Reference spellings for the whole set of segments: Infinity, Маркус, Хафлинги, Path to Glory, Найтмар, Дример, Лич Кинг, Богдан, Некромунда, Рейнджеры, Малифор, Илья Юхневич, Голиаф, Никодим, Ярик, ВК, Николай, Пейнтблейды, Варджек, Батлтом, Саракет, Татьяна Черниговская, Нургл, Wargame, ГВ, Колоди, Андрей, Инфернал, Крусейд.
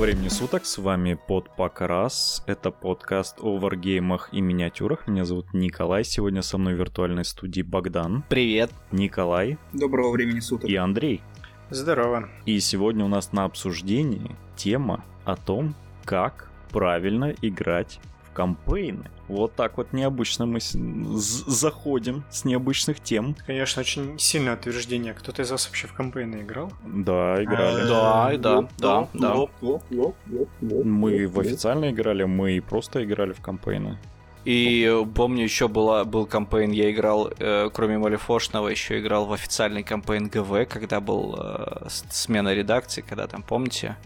Доброго времени суток, с вами Подпакарас, это подкаст о варгеймах и миниатюрах, меня зовут Николай, сегодня со мной в виртуальной студии Богдан. Привет. Николай. Доброго времени суток. И Андрей. Здорово. И сегодня у нас на обсуждении тема о том, как правильно играть в кампейны. Вот так вот необычно мы заходим с необычных тем. Конечно, очень сильное утверждение. Кто-то из вас вообще в кампейны играл? Да, играли. Да. Мы в официально играли, мы просто играли в кампейны. И помню, еще был кампейн, я играл, кроме Малифошного, еще играл в официальный кампейн ГВ, когда был смена редакции, когда там, помните...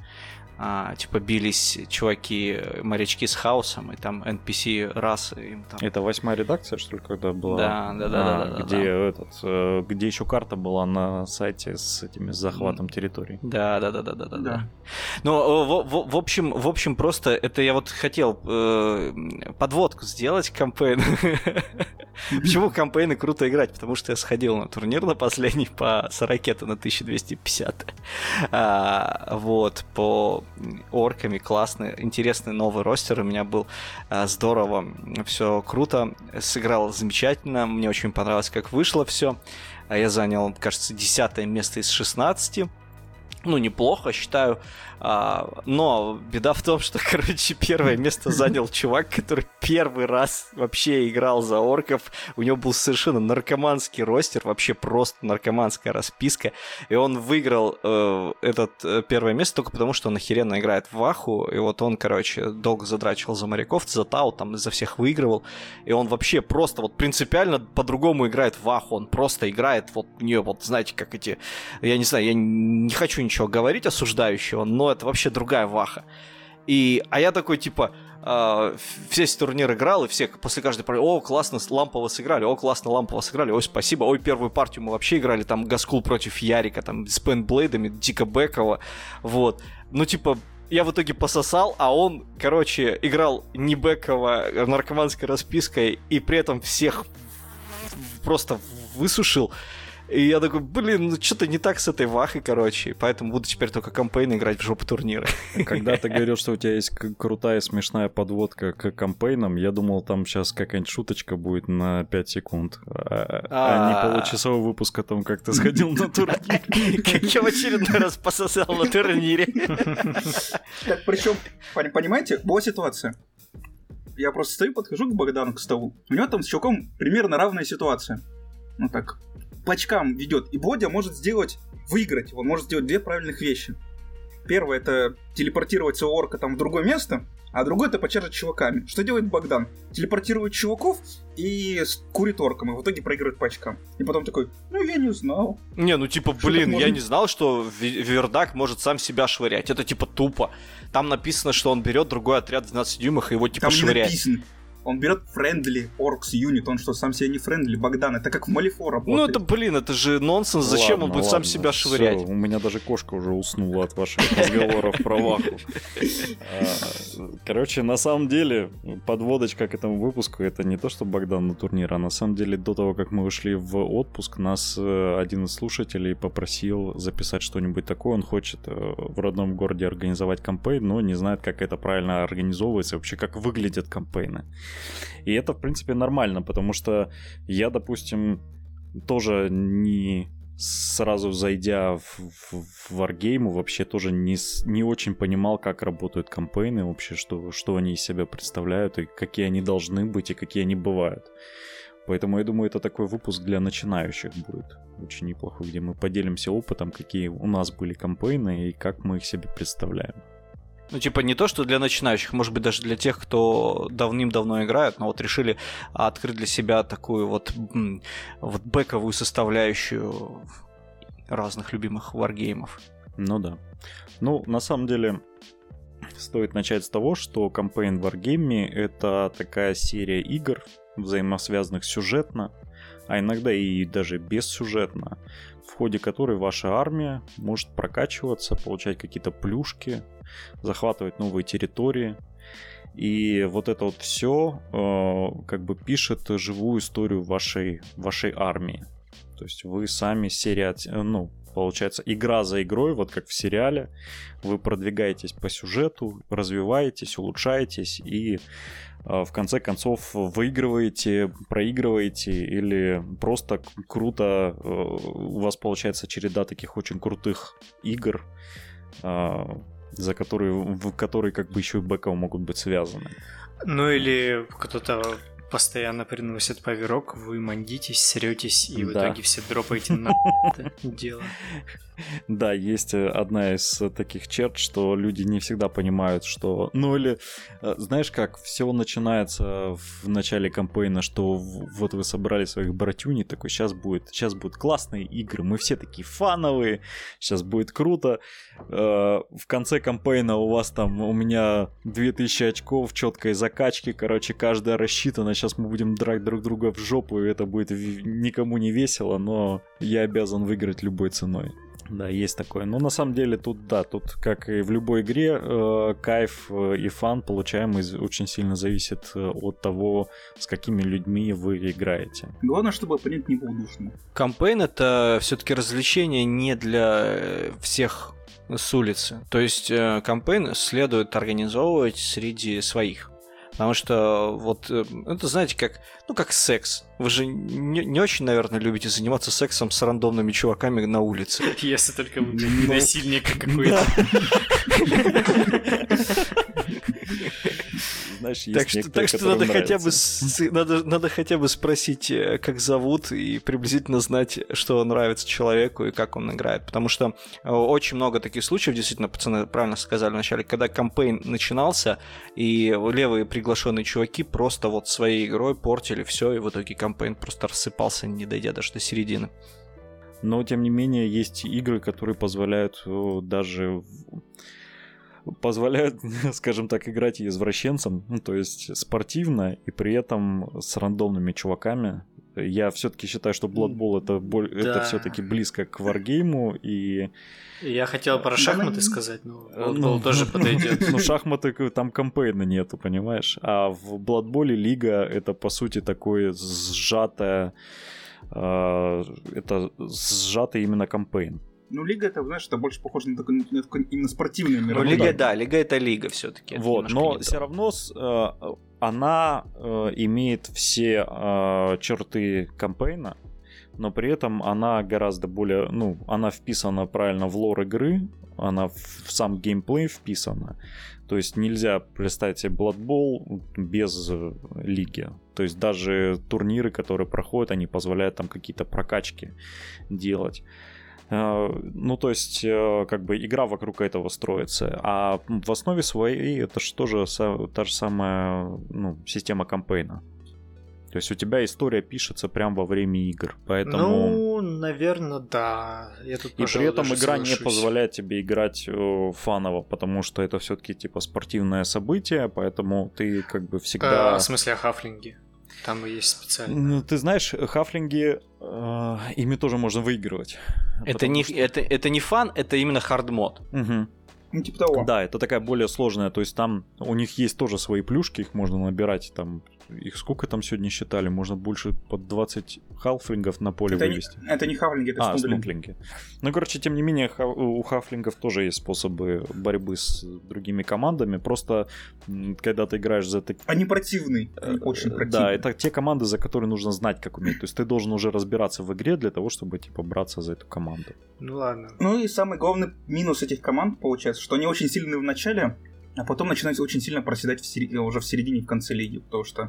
типа бились чуваки, морячки с хаосом, и там NPC расы им там. Это 8-я редакция, что ли, когда была? Да. Где еще карта была на сайте с этими захватом территорий. Да. Ну, в общем, просто это я вот хотел подводку сделать к кампейну. Почему кампейны круто играть? Потому что я сходил на турнир на последний по Саракету на 1250. Вот, по орками классный, интересный новый ростер у меня был, здорово, все круто, сыграл замечательно, мне очень понравилось, как вышло все, я занял, кажется, 10 место из 16, ну, неплохо, считаю, но беда в том, что, короче, первое место занял чувак, который первый раз вообще играл за орков, у него был совершенно наркоманский ростер, вообще просто наркоманская расписка, и он выиграл первое место только потому, что он охеренно играет в Ваху, и вот он, короче, долго задрачивал за моряков, за Тау, там, за всех выигрывал, и он вообще просто вот принципиально по-другому играет в Ваху, он просто играет, вот, не, вот, знаете, как эти, я не знаю, я не хочу ничего говорить осуждающего, но это вообще другая Ваха. А я такой, типа, весь турнир играл, и все после каждой партии, классно лампово сыграли, ой, спасибо, ой, первую партию мы вообще играли, там, Гаскул против Ярика, там, с пейнтблейдами, Дика Бекова, вот. Ну, типа, я в итоге пососал, а он, короче, играл не Бекова, наркоманской распиской, и при этом всех просто высушил. И я такой, блин, ну что-то не так с этой Вахой, короче. Поэтому буду теперь только кампейн играть в жопу турниры. Когда ты говорил, что у тебя есть крутая смешная подводка к кампейнам, я думал, там сейчас какая-нибудь шуточка будет на 5 секунд. А не получасовой выпуск о том, как ты сходил на турнир. Как я в очередной раз пососал на турнире. Так, причем, понимаете, была ситуация. Я просто стою, подхожу к Богдану к столу. У него там с чуваком примерно равная ситуация. Ну так... по очкам ведет, и Бодя может выиграть, он может сделать две правильных вещи. Первое — это телепортировать своего орка там в другое место, а другое — это почаржить чуваками. Что делает Богдан? Телепортирует чуваков и курит орком, и в итоге проигрывает по очкам. И потом такой, я не знал. Не, я не знал, что Вердак может сам себя швырять. Это типа тупо. Там написано, что он берет другой отряд 12 дюймах и его типа там швыряет. Он берет френдли оркс юнит, он что, сам себе не френдли, Богдан, это как в Малифор работает. Ну это, блин, это же нонсенс, зачем он будет сам себя швырять? Всё, у меня даже кошка уже уснула от ваших разговоров про Ваху. Короче, на самом деле, подводочка к этому выпуску, это не то, что Богдан на турнир, а на самом деле до того, как мы вышли в отпуск, нас один из слушателей попросил записать что-нибудь такое, он хочет в родном городе организовать кампейн, но не знает, как это правильно организовывается, вообще как выглядят кампейны. И это, в принципе, нормально, потому что я, допустим, тоже не сразу зайдя в Wargame, вообще тоже не очень понимал, как работают кампейны вообще, что они из себя представляют, и какие они должны быть, и какие они бывают. Поэтому, я думаю, это такой выпуск для начинающих будет очень неплохой, где мы поделимся опытом, какие у нас были кампейны и как мы их себе представляем. Ну, типа, не то, что для начинающих, может быть, даже для тех, кто давным-давно играет, но вот решили открыть для себя такую вот бэковую составляющую разных любимых варгеймов. Ну да. Ну, на самом деле, стоит начать с того, что кампейн в варгейме — это такая серия игр, взаимосвязанных сюжетно, а иногда и даже бессюжетно, в ходе которой ваша армия может прокачиваться, получать какие-то плюшки, захватывать новые территории. И вот это вот все как бы пишет живую историю вашей армии. То есть вы сами получается игра за игрой, вот как в сериале. Вы продвигаетесь по сюжету, развиваетесь, улучшаетесь и в конце концов выигрываете, проигрываете или просто круто. У вас получается череда таких очень крутых игр, за которые как бы еще и бэком могут быть связаны. Ну или кто-то постоянно приносит поверок, вы мандитесь, срётесь и в итоге все дропаете на дело. Да, есть одна из таких черт, что люди не всегда понимают, что... Ну или, знаешь как, все начинается в начале кампейна, что вот вы собрали своих братюней, такой, сейчас будут классные игры, мы все такие фановые, сейчас будет круто. В конце кампейна у вас там, у меня 2000 очков четкой закачки, короче, каждая рассчитана, сейчас мы будем драть друг друга в жопу, и это будет никому не весело, но я обязан выиграть любой ценой. Да, есть такое. Но на самом деле тут, да, тут, как и в любой игре, кайф и фан получаемый очень сильно зависит от того, с какими людьми вы играете. Главное, чтобы оппонент не был душным. Кампейн — это все-таки развлечение не для всех с улицы. То есть кампейн следует организовывать среди своих. Потому что вот это, знаете, как, ну, как секс. Вы же не очень, наверное, любите заниматься сексом с рандомными чуваками на улице. Если только вы не насильник какой-то. Так что надо хотя бы спросить, как зовут, и приблизительно знать, что нравится человеку и как он играет. Потому что очень много таких случаев, действительно, пацаны правильно сказали вначале, когда кампейн начинался, и левые приглашенные чуваки просто вот своей игрой портили все, и в итоге кампейн просто рассыпался, не дойдя даже до середины. Но, тем не менее, есть игры, которые позволяют, скажем так, играть и извращенцам, ну, то есть спортивно и при этом с рандомными чуваками. Я все-таки считаю, что Blood Bowl это все-таки близко к варгейму. И я хотел про шахматы сказать, но Blood Bowl тоже подойдет. Ну, шахматы там кампейна нету, понимаешь? А в Blood Bowl лига — это по сути такое сжатый именно кампейн. Ну, лига это, знаешь, это больше похоже на такой именно спортивный мероприятие. Ну, лига, да, лига это лига все-таки. Вот, но все равно она имеет все черты кампейна, но при этом она гораздо более, ну, она вписана правильно в лор игры, она в сам геймплей вписана. То есть нельзя представить себе Blood Bowl без лиги. То есть даже турниры, которые проходят, они позволяют там какие-то прокачки делать. Ну, то есть, как бы игра вокруг этого строится. А в основе своей это же тоже та же самая, ну, система кампейна. То есть у тебя история пишется прямо во время игр. Поэтому... Ну, наверное, да. Я тут, пожалуй, и при этом игра соглашусь. Не позволяет тебе играть фаново, потому что это все-таки типа спортивное событие, поэтому ты как бы всегда... В смысле, хафлинги? Там и есть специально. Ну, ты знаешь, хафлинги, ими тоже можно выигрывать. Это не фан, это именно хардмод. Угу. Ну, типа того. Да, это такая более сложная. То есть там у них есть тоже свои плюшки, их можно набирать. Там их сколько там сегодня считали? Можно больше под 20 хафлингов на поле вывести. Это не хафлинги, это стундлинги. Ну, короче, тем не менее, у хафлингов тоже есть способы борьбы с другими командами. Просто когда ты играешь за... Они противные, очень противные. Да, это те команды, за которые нужно знать, как уметь. То есть ты должен уже разбираться в игре для того, чтобы, типа, браться за эту команду. Ну, ладно. Ну, и самый главный минус этих команд, получается, что они очень сильны в начале, а потом начинают очень сильно проседать уже в середине и в конце лиги, потому что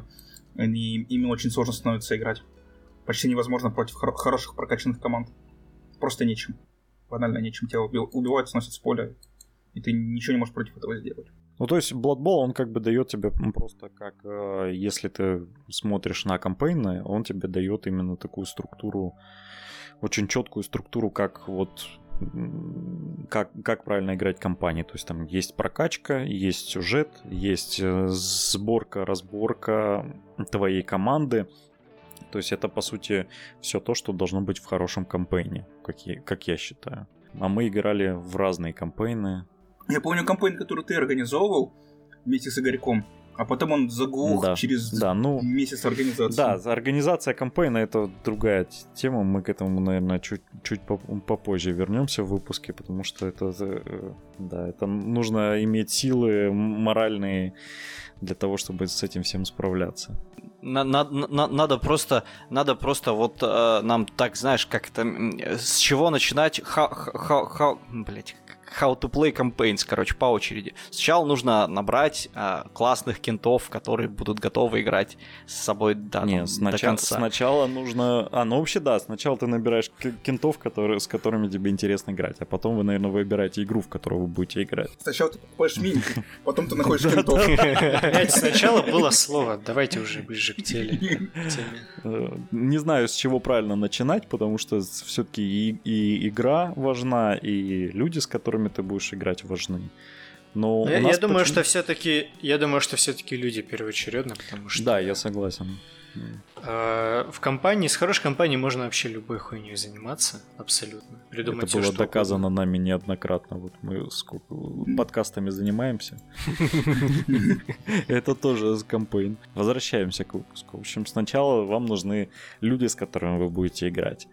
ими очень сложно становится играть. Почти невозможно против хороших прокачанных команд. Просто нечем. Банально нечем. Тебя убивают, сносят с поля, и ты ничего не можешь против этого сделать. Ну, то есть Blood Bowl, он как бы дает тебе просто как... Если ты смотришь на кампейны, он тебе дает именно такую структуру, очень четкую структуру, как вот... Как правильно играть в кампании. То есть там есть прокачка, есть сюжет, есть сборка, разборка твоей команды. То есть это, по сути, все то, что должно быть в хорошем кампейне, как я считаю. А мы играли в разные кампейны. Я помню кампейн, который ты организовывал вместе с Игорьком. А потом он заглох через месяц организации. Да, организация кампейна — это другая тема. Мы к этому, наверное, чуть попозже вернемся в выпуске, потому что это нужно иметь силы моральные для того, чтобы с этим всем справляться. Надо просто вот нам так, знаешь, как-то с чего начинать. How to play campaigns, короче, по очереди. Сначала нужно набрать классных кентов, которые будут готовы играть с собой до конца. Сначала нужно... сначала ты набираешь кентов, с которыми тебе интересно играть, а потом вы, наверное, выбираете игру, в которую вы будете играть. Сначала ты покупаешь миники, потом ты находишь кентов. Сначала было слово, давайте уже ближе к теме. Не знаю, с чего правильно начинать, потому что все-таки и игра важна, и люди, с которыми ты будешь играть, важны. Но я думаю, что все-таки люди первоочередно, потому что... Да, я согласен. В компании, с хорошей компанией можно вообще любой хуйней заниматься, абсолютно. Придумать это все, было доказано нами неоднократно. Вот мы сколько подкастами занимаемся. Это тоже кампейн. Возвращаемся к выпуску. В общем, сначала вам нужны люди, с которыми вы будете играть.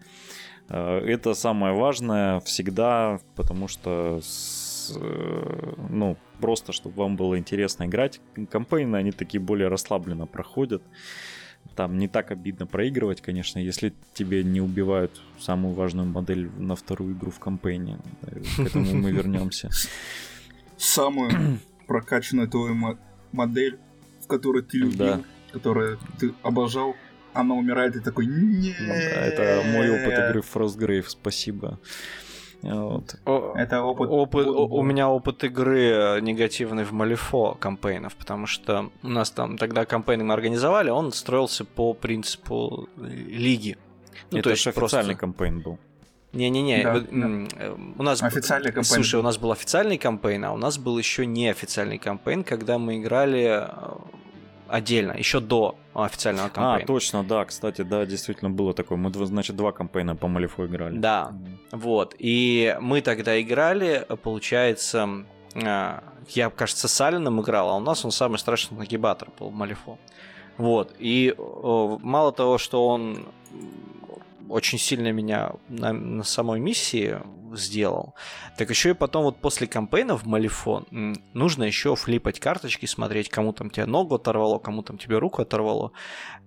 Это самое важное всегда, потому что, просто чтобы вам было интересно играть. Кампейны, они такие более расслабленно проходят. Там не так обидно проигрывать, конечно, если тебе не убивают самую важную модель на вторую игру в кампейне. К этому мы вернемся. Самую прокачанную твою модель, в которой ты любил, которую ты обожал, она умирает, и такой: нет. Это мой опыт игры в Frostgrave, спасибо. Вот. Это опыт. У меня опыт игры негативный в Малифо кампейнов, потому что у нас там тогда кампейн мы организовали, он строился по принципу лиги. Это же официальный кампейн был. Не-не-не, у нас официальный кампейн. Слушай, у нас был официальный кампейн, а у нас был еще неофициальный кампейн, когда мы играли... отдельно, еще до официального кампейна. А, точно, да, кстати, да, действительно было такое. Мы, значит, два кампейна по Малифу играли. Да, вот. И мы тогда играли, получается, я, кажется, с Алином играл, а у нас он самый страшный нагибатор был Малифу. Вот, и мало того, что он очень сильно меня на самой миссии сделал, так еще и потом вот после кампейна в Малифо нужно еще флипать карточки, смотреть, кому там тебе ногу оторвало, кому там тебе руку оторвало.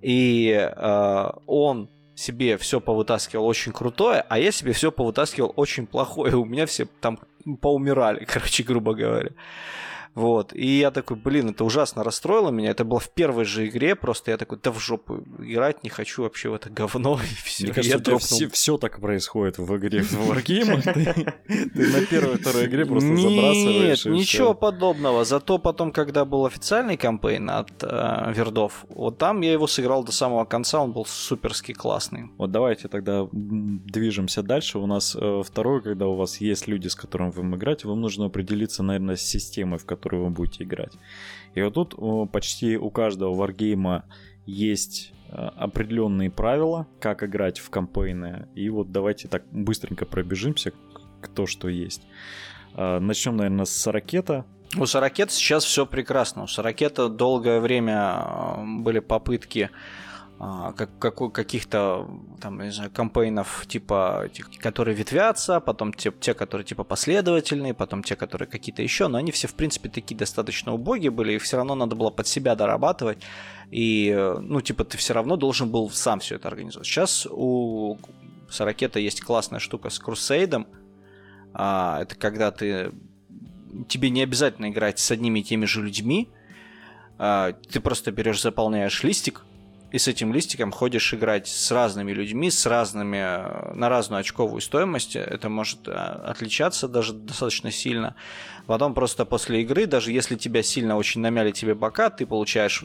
И он себе все повытаскивал очень крутое, а я себе все повытаскивал очень плохое. У меня все там поумирали, короче, грубо говоря. Вот, и я такой: блин, это ужасно расстроило меня, это было в первой же игре, просто я такой: да в жопу, играть не хочу вообще в это говно, и все. Мне кажется, все так происходит в игре в Wargaming, ты на первой-второй игре просто забрасываешь. Нет, ничего подобного, зато потом, когда был официальный кампейн от Вердов, вот там я его сыграл до самого конца, он был суперски классный. Вот давайте тогда движемся дальше, у нас второе, когда у вас есть люди, с которыми вы играете, вам нужно определиться, наверное, с системой, в которую вы будете играть. И вот тут почти у каждого варгейма есть определенные правила, как играть в кампейны. И вот давайте так быстренько пробежимся, кто что есть. Начнем, наверное, с Саракета. У Саракета сейчас все прекрасно. У Саракета долгое время были попытки каких-то там, не знаю, кампейнов, типа, которые ветвятся, потом те, которые типа последовательные, потом те, которые какие-то еще, но они все, в принципе, такие достаточно убогие были, и все равно надо было под себя дорабатывать, и, ну, типа, ты все равно должен был сам все это организовать. Сейчас у Саракета есть классная штука с Крусейдом, это когда тебе не обязательно играть с одними и теми же людьми, ты просто берешь, заполняешь листик, и с этим листиком ходишь играть с разными людьми, на разную очковую стоимость. Это может отличаться даже достаточно сильно. Потом просто после игры, даже если тебя сильно очень намяли тебе бока, ты получаешь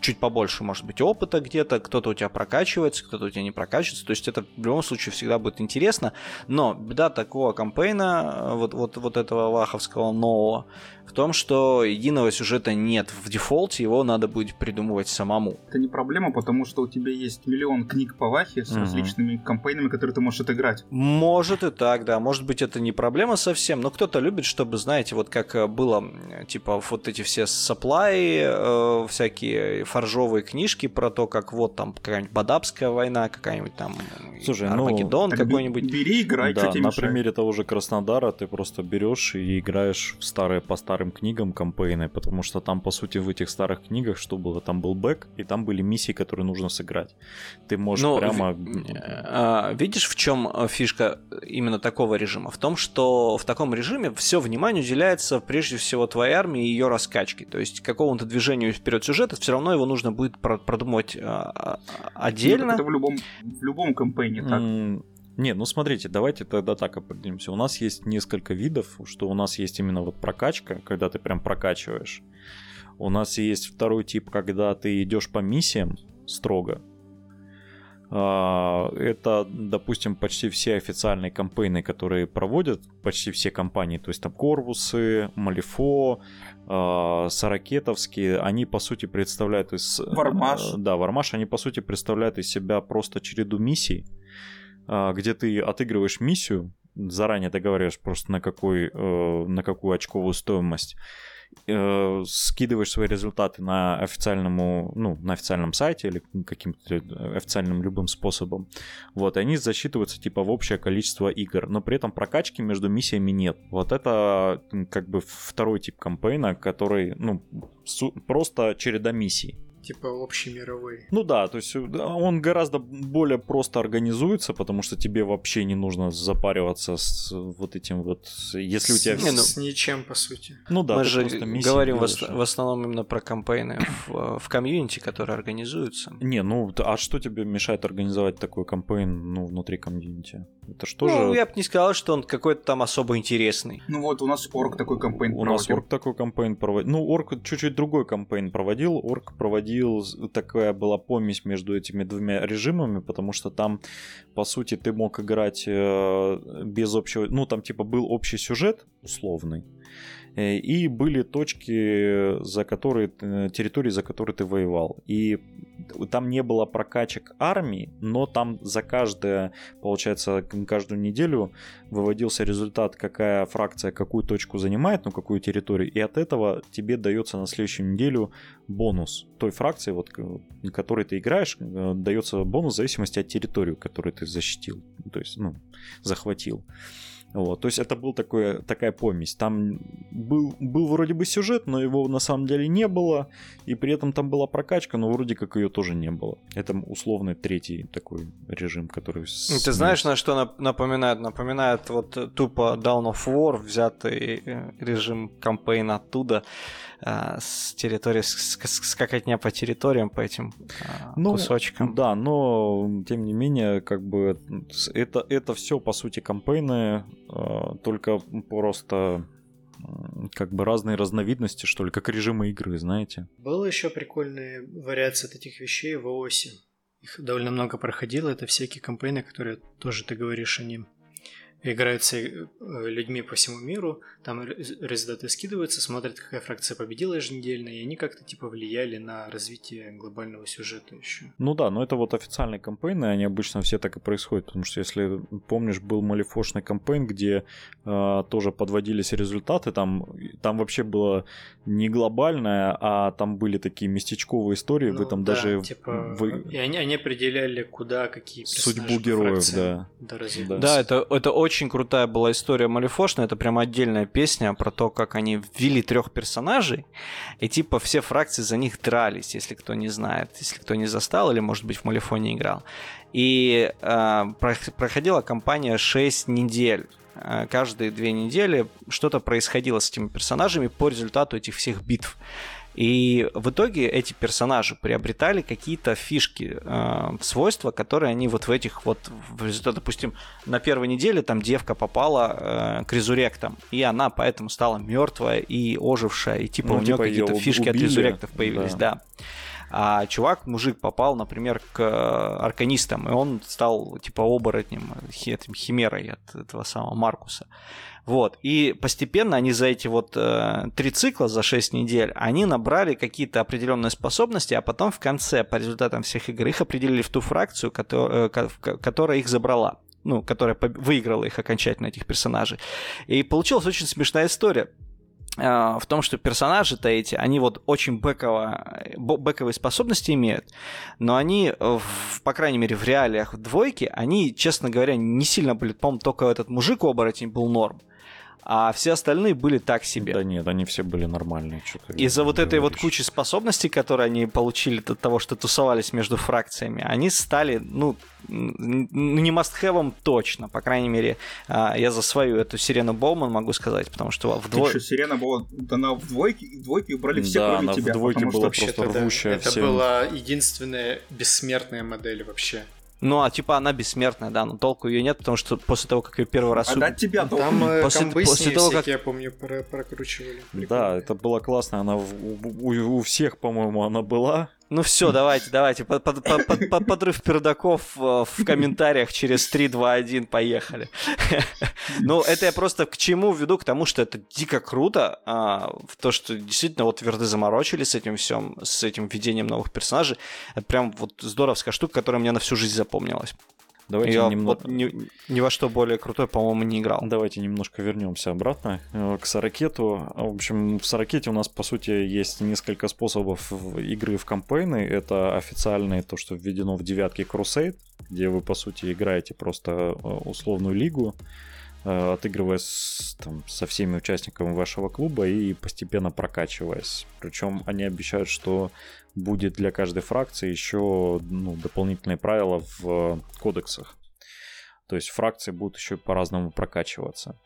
чуть побольше, может быть, опыта где-то, кто-то у тебя прокачивается, кто-то у тебя не прокачивается, то есть это в любом случае всегда будет интересно, но беда такого кампейна, вот этого ваховского нового, в том, что единого сюжета нет в дефолте, его надо будет придумывать самому. Это не проблема, потому что у тебя есть миллион книг по Вахе с различными кампейнами, которые ты можешь отыграть. Может и так, да, может быть это не проблема совсем, но кто-то любит, чтобы, знаете, вот как было, типа вот эти все саплаи, всякие фаржовые книжки про то, как вот там какая-нибудь Бадабская война, какая-нибудь там Армагеддон какой-нибудь. Бери, играй, да, что тебе мешает. На примере того же Краснодара ты просто берешь и играешь в старые по старым книгам кампейны, потому что там, по сути, в этих старых книгах что было? Там был бэк, и там были миссии, которые нужно сыграть. Ты можешь прямо... Видишь, в чем фишка именно такого режима? В том, что в таком режиме все внимание уделяется прежде всего твоей армии и ее раскачке. То есть какому-то движению вперед сюжета все равно его нужно будет продумывать отдельно. Нет, это в любом кампейне так. Не, ну смотрите, давайте тогда так определимся. У нас есть несколько видов, что у нас есть именно вот прокачка, когда ты прям прокачиваешь. У нас есть второй тип, когда ты идешь по миссиям строго. Это, допустим, почти все официальные кампейны, которые проводят почти все компании, то есть там Корвусы, Малифо, Саракетовские, они по сути представляют из... Вармаш. Да, Вармаш, они по сути представляют из себя просто череду миссий, где ты отыгрываешь миссию, заранее договариваешь просто на какую очковую стоимость, скидываешь свои результаты на официальном сайте или каким-то официальным любым способом. Вот, и они засчитываются типа в общее количество игр, но при этом прокачки между миссиями нет. Вот это как бы второй тип кампейна, который, просто череда миссий. Типа общемировые. Ну да, то есть он гораздо более просто организуется, потому что тебе вообще не нужно запариваться с вот этим вот... Если у тебя... С ничем, по сути. Ну да. Мы же говорим в основном именно про кампейны в комьюнити, которые организуются. Не, а что тебе мешает организовать такой кампейн внутри комьюнити? Это что же... я бы не сказал, что он какой-то там особо интересный. У нас Орк такой кампейн проводил. Орк чуть-чуть другой кампейн проводил. Орк проводил, такая была помесь между этими двумя режимами, потому что там, по сути, ты мог играть без общего... там типа был общий сюжет условный, и были точки, территории, за которые ты воевал. И там не было прокачек армии, но там за каждую неделю выводился результат, какая фракция какую точку занимает, какую территорию, и от этого тебе дается на следующую неделю бонус той фракции, которой ты играешь, дается бонус в зависимости от территории, которую ты защитил, то есть, захватил. Вот, то есть это была такая помесь. Там был вроде бы сюжет, но его на самом деле не было. И при этом там была прокачка, но вроде как ее тоже не было. Это условный третий такой режим, который... Ты знаешь, на что напоминает? Напоминает вот тупо Dawn of War, взятый режим кампейна оттуда, с территории, скакотня по территориям, по этим кусочкам. Да, но тем не менее, как бы это все по сути кампейны, только просто как бы разные разновидности, что ли, как режимы игры, знаете. Была еще прикольная вариация от этих вещей в ООСе. Их довольно много проходило. Это всякие кампейны, которые тоже ты говоришь о ним. Играются людьми по всему миру, там результаты скидываются, смотрят, какая фракция победила еженедельно, и они как-то типа влияли на развитие глобального сюжета еще. Но это вот официальные кампейны, они обычно все так и происходят, потому что, если помнишь, был малифошный кампейн, где тоже подводились результаты, там вообще было не глобальное, а там были такие местечковые истории, и они определяли, куда какие персонажи, судьбу героев, да. Да, это очень крутая была история Малифошна, это прям отдельная песня про то, как они ввели 3 персонажей, и типа все фракции за них дрались, если кто не знает, если кто не застал или, может быть, в Малифоне играл. И проходила кампания 6 недель. Каждые 2 недели что-то происходило с этими персонажами по результату этих всех битв. И в итоге эти персонажи приобретали какие-то фишки, свойства, которые они вот в этих вот... Допустим, на первой неделе там девка попала к резуректам, и она поэтому стала мертвая и ожившая, и у нее какие-то фишки убили от резуректов появились, да. А чувак, мужик, попал, например, к арканистам, и он стал типа оборотнем, этим химерой от этого самого Маркуса. Вот. И постепенно они за эти вот 3 цикла, за 6 недель, они набрали какие-то определенные способности, а потом в конце, по результатам всех игр, их определили в ту фракцию, которая их забрала. Ну, которая выиграла их окончательно, этих персонажей. И получилась очень смешная история в том, что персонажи-то эти, они вот очень бэковые способности имеют, но они, по крайней мере, в реалиях двойки, они, честно говоря, не сильно были, по-моему, только этот мужик-оборотень был норм, а все остальные были так себе. Да нет, они все были нормальные. Из-за вот этой вот кучи способностей, которые они получили от того, что тусовались между фракциями, они стали, ну, не must-have'ом точно. По крайней мере, я за свою эту Сирену Боуман могу сказать, потому что вдвоек... Ты что, Сирена была, она в двойке, и двойки убрали все, да, кроме тебя. Да, она в двойке была просто рвущая. Это была единственная бессмертная модель вообще. Ну, а типа она бессмертная, да, но толку ее нет, потому что после того, как ее первый раз... А тебя там комбы с ней всякие, как... я помню, прокручивали. Да, это было классно, она у всех, по-моему, она была. Ну все, давайте, подрыв пердаков в комментариях через 3, 2, 1, поехали. Ну, это я просто к чему веду, к тому, что это дико круто, то, что действительно вот Верды заморочились с этим всем, с этим введением новых персонажей. Это прям вот здоровская штука, которая мне на всю жизнь запомнилась. Давайте я немного... вот ни во что более крутой, по-моему, не играл. Давайте немножко вернемся обратно к Саракету. В общем, в Саракете у нас, по сути, есть несколько способов игры в кампейны. Это официальное, то, что введено в 9-ке Crusade, где вы, по сути, играете просто условную лигу, отыгрываясь там со всеми участниками вашего клуба и постепенно прокачиваясь. Причем они обещают, что будет для каждой фракции еще, ну, дополнительные правила в кодексах. То есть фракции будут еще по-разному прокачиваться.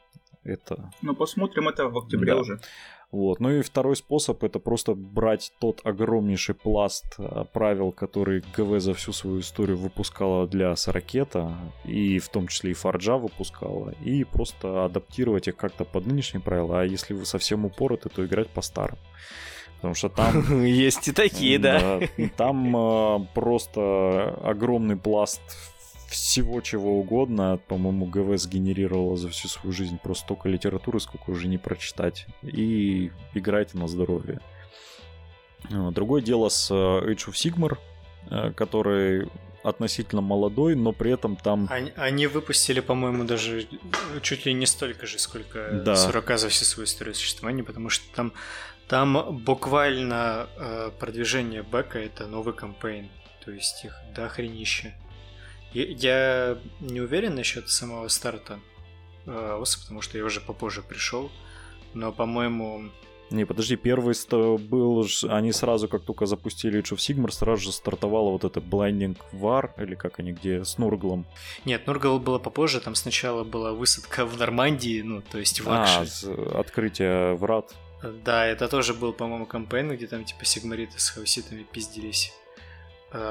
Это... Ну, посмотрим это в октябре, да, уже. Вот. Ну и второй способ — это просто брать тот огромнейший пласт правил, который ГВ за всю свою историю выпускала для Саракета, и в том числе и Форджа выпускала, и просто адаптировать их как-то под нынешние правила, а если вы совсем упороты, то играть по старым. Потому что там... Есть и такие, да. Там просто огромный пласт всего чего угодно. По-моему, ГВ сгенерировала за всю свою жизнь просто столько литературы, сколько уже не прочитать. И играйте на здоровье. Другое дело с Age of Sigmar, который относительно молодой, но при этом там... Они выпустили, по-моему, даже чуть ли не столько же, сколько, да, Сурака за всю свою историю существования, потому что там буквально продвижение бэка — это новый кампейн. То есть их до хренища. Я не уверен насчет самого старта, потому что я уже попозже пришел, но, по-моему... Не, подожди, первый был... Они сразу, как только запустили Age of Sigmar, сразу же стартовала вот эта Blinding War, или как они, где, с Нурглом. Нет, Нургл было попозже, там сначала была высадка в Нормандии, ну, то есть в Акши. Открытие врат. Да, это тоже был, по-моему, кампейн, где там типа сигмариты с хауситами пиздились.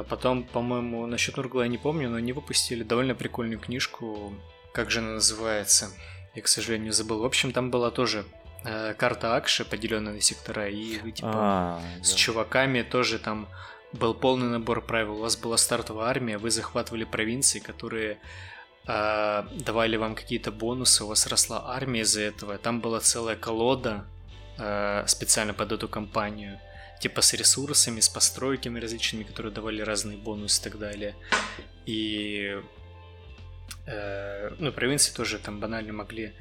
Потом, по-моему, насчет Нургла я не помню, но они выпустили довольно прикольную книжку. Как же она называется? Я, к сожалению, забыл. В общем, там была тоже карта Акши, поделенная на сектора, и вы типа с чуваками тоже там был полный набор правил. У вас была стартовая армия, вы захватывали провинции, которые давали вам какие-то бонусы, у вас росла армия из-за этого. Там была целая колода специально под эту кампанию, типа с ресурсами, с постройками различными, которые давали разные бонусы и так далее. И провинции тоже там банально могли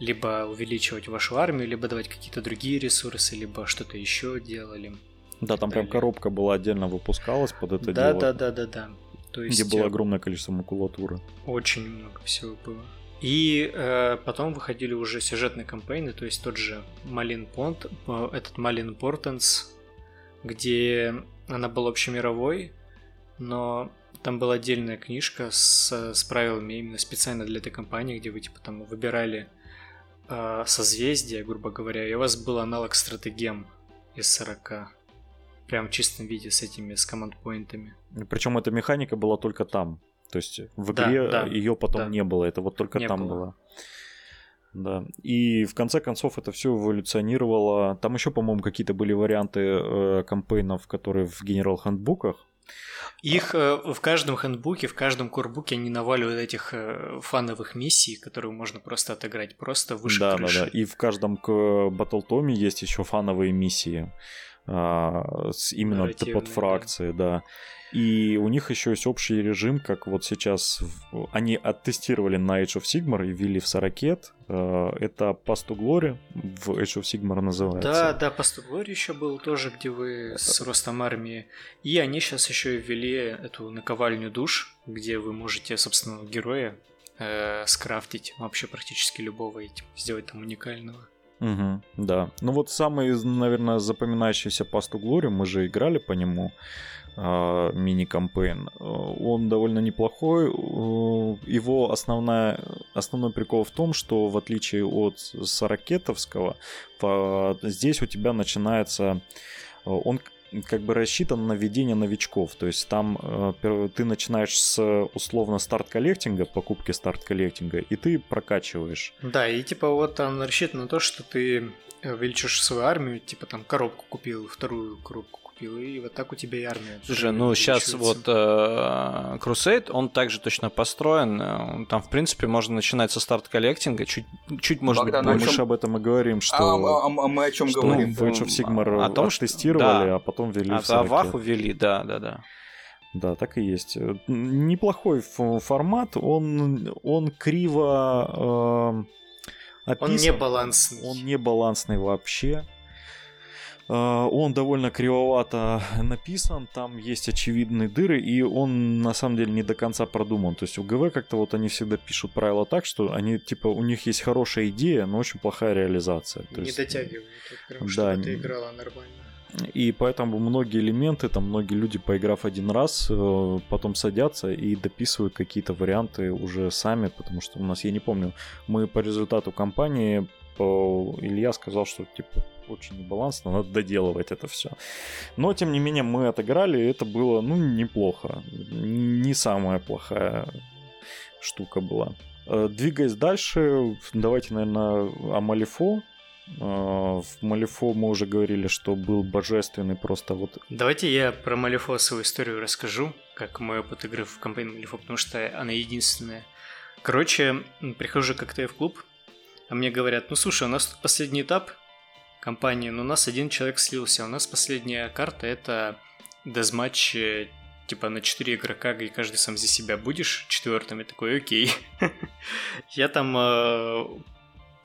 либо увеличивать вашу армию, либо давать какие-то другие ресурсы, либо что-то еще делали. Да, там прям коробка была, отдельно выпускалась под это дело. Да. То есть, где было огромное количество макулатуры. Очень много всего было. И потом выходили уже сюжетные кампейны, то есть тот же Malin Importance, где она была общемировой, но там была отдельная книжка с правилами именно специально для этой кампании, где вы типа там выбирали созвездия, грубо говоря, и у вас был аналог стратегем из 40, прям в чистом виде с команд-поинтами. Причем эта механика была только там. То есть в игре ее потом не было, это вот только не там было. Да. И в конце концов это все эволюционировало. Там еще, по-моему, какие-то были варианты кампейнов, которые в генерал-хендбуках. Их в каждом хендбуке, в каждом корбуке они наваливают этих фановых миссий, которые можно просто отыграть, просто выше крыши. Да-да-да, и в каждом Батлтоме есть еще фановые миссии, именно под фракции, да. И у них еще есть общий режим, как вот сейчас они оттестировали на Age of Sigmar и ввели в Саракет. Это Path to Glory в Age of Sigmar называется. Да, да, Path to Glory еще был тоже, где вы с ростом армии. И они сейчас еще ввели эту наковальню душ, где вы можете собственного героя скрафтить вообще практически любого и сделать там уникального. Угу, да. Ну вот самый, наверное, запоминающийся Path to Glory, мы же играли по нему мини-кампейн. Он довольно неплохой. Его основной прикол в том, что в отличие от сорокетовского, здесь у тебя начинается... Он как бы рассчитан на ведение новичков. То есть там ты начинаешь с условно старт-коллектинга, покупки старт-коллектинга, и ты прокачиваешь. Да, и типа вот там рассчитано на то, что ты увеличишь свою армию, типа там коробку купил, вторую коробку купил, и вот так у тебя и армия. Слушай, ну сейчас вот Crusade, он также точно построен. Там, в принципе, можно начинать со старт-коллектинга, чуть может Богдан, быть. Мы же об этом и говорим, что... А мы о чем говорим? В Age of Sigmar о том, что тестировали, да. А потом ввели в Сараке. А Ваху ввели, да-да-да. Да, так и есть. Неплохой формат, он криво... Описан. Он не балансный. Он не балансный вообще. Он довольно кривовато написан, там есть очевидные дыры, и он на самом деле не до конца продуман. То есть у ГВ как-то вот они всегда пишут правила так, что они типа у них есть хорошая идея, но очень плохая реализация. То есть... Не дотягивают, потому что это играла нормально. И поэтому многие элементы, там многие люди, поиграв один раз, потом садятся и дописывают какие-то варианты уже сами, потому что у нас, я не помню, мы по результату кампании, Илья сказал, что типа очень небалансно, надо доделывать это все. Но, тем не менее, мы отыграли, и это было, ну, неплохо. Не самая плохая штука была. Двигаясь дальше, давайте, наверное, о Малифо. В Малифо мы уже говорили, что был божественный просто вот... Давайте я про Малифо свою историю расскажу, как мой опыт игры в кампании Малифо, потому что она единственная. Короче, прихожу как-то я в клуб, а мне говорят, ну слушай, у нас тут последний этап кампании, но у нас один человек слился, у нас последняя карта это дезматч типа на 4 игрока, и каждый сам за себя будешь четвертым, я такой, окей. Я там...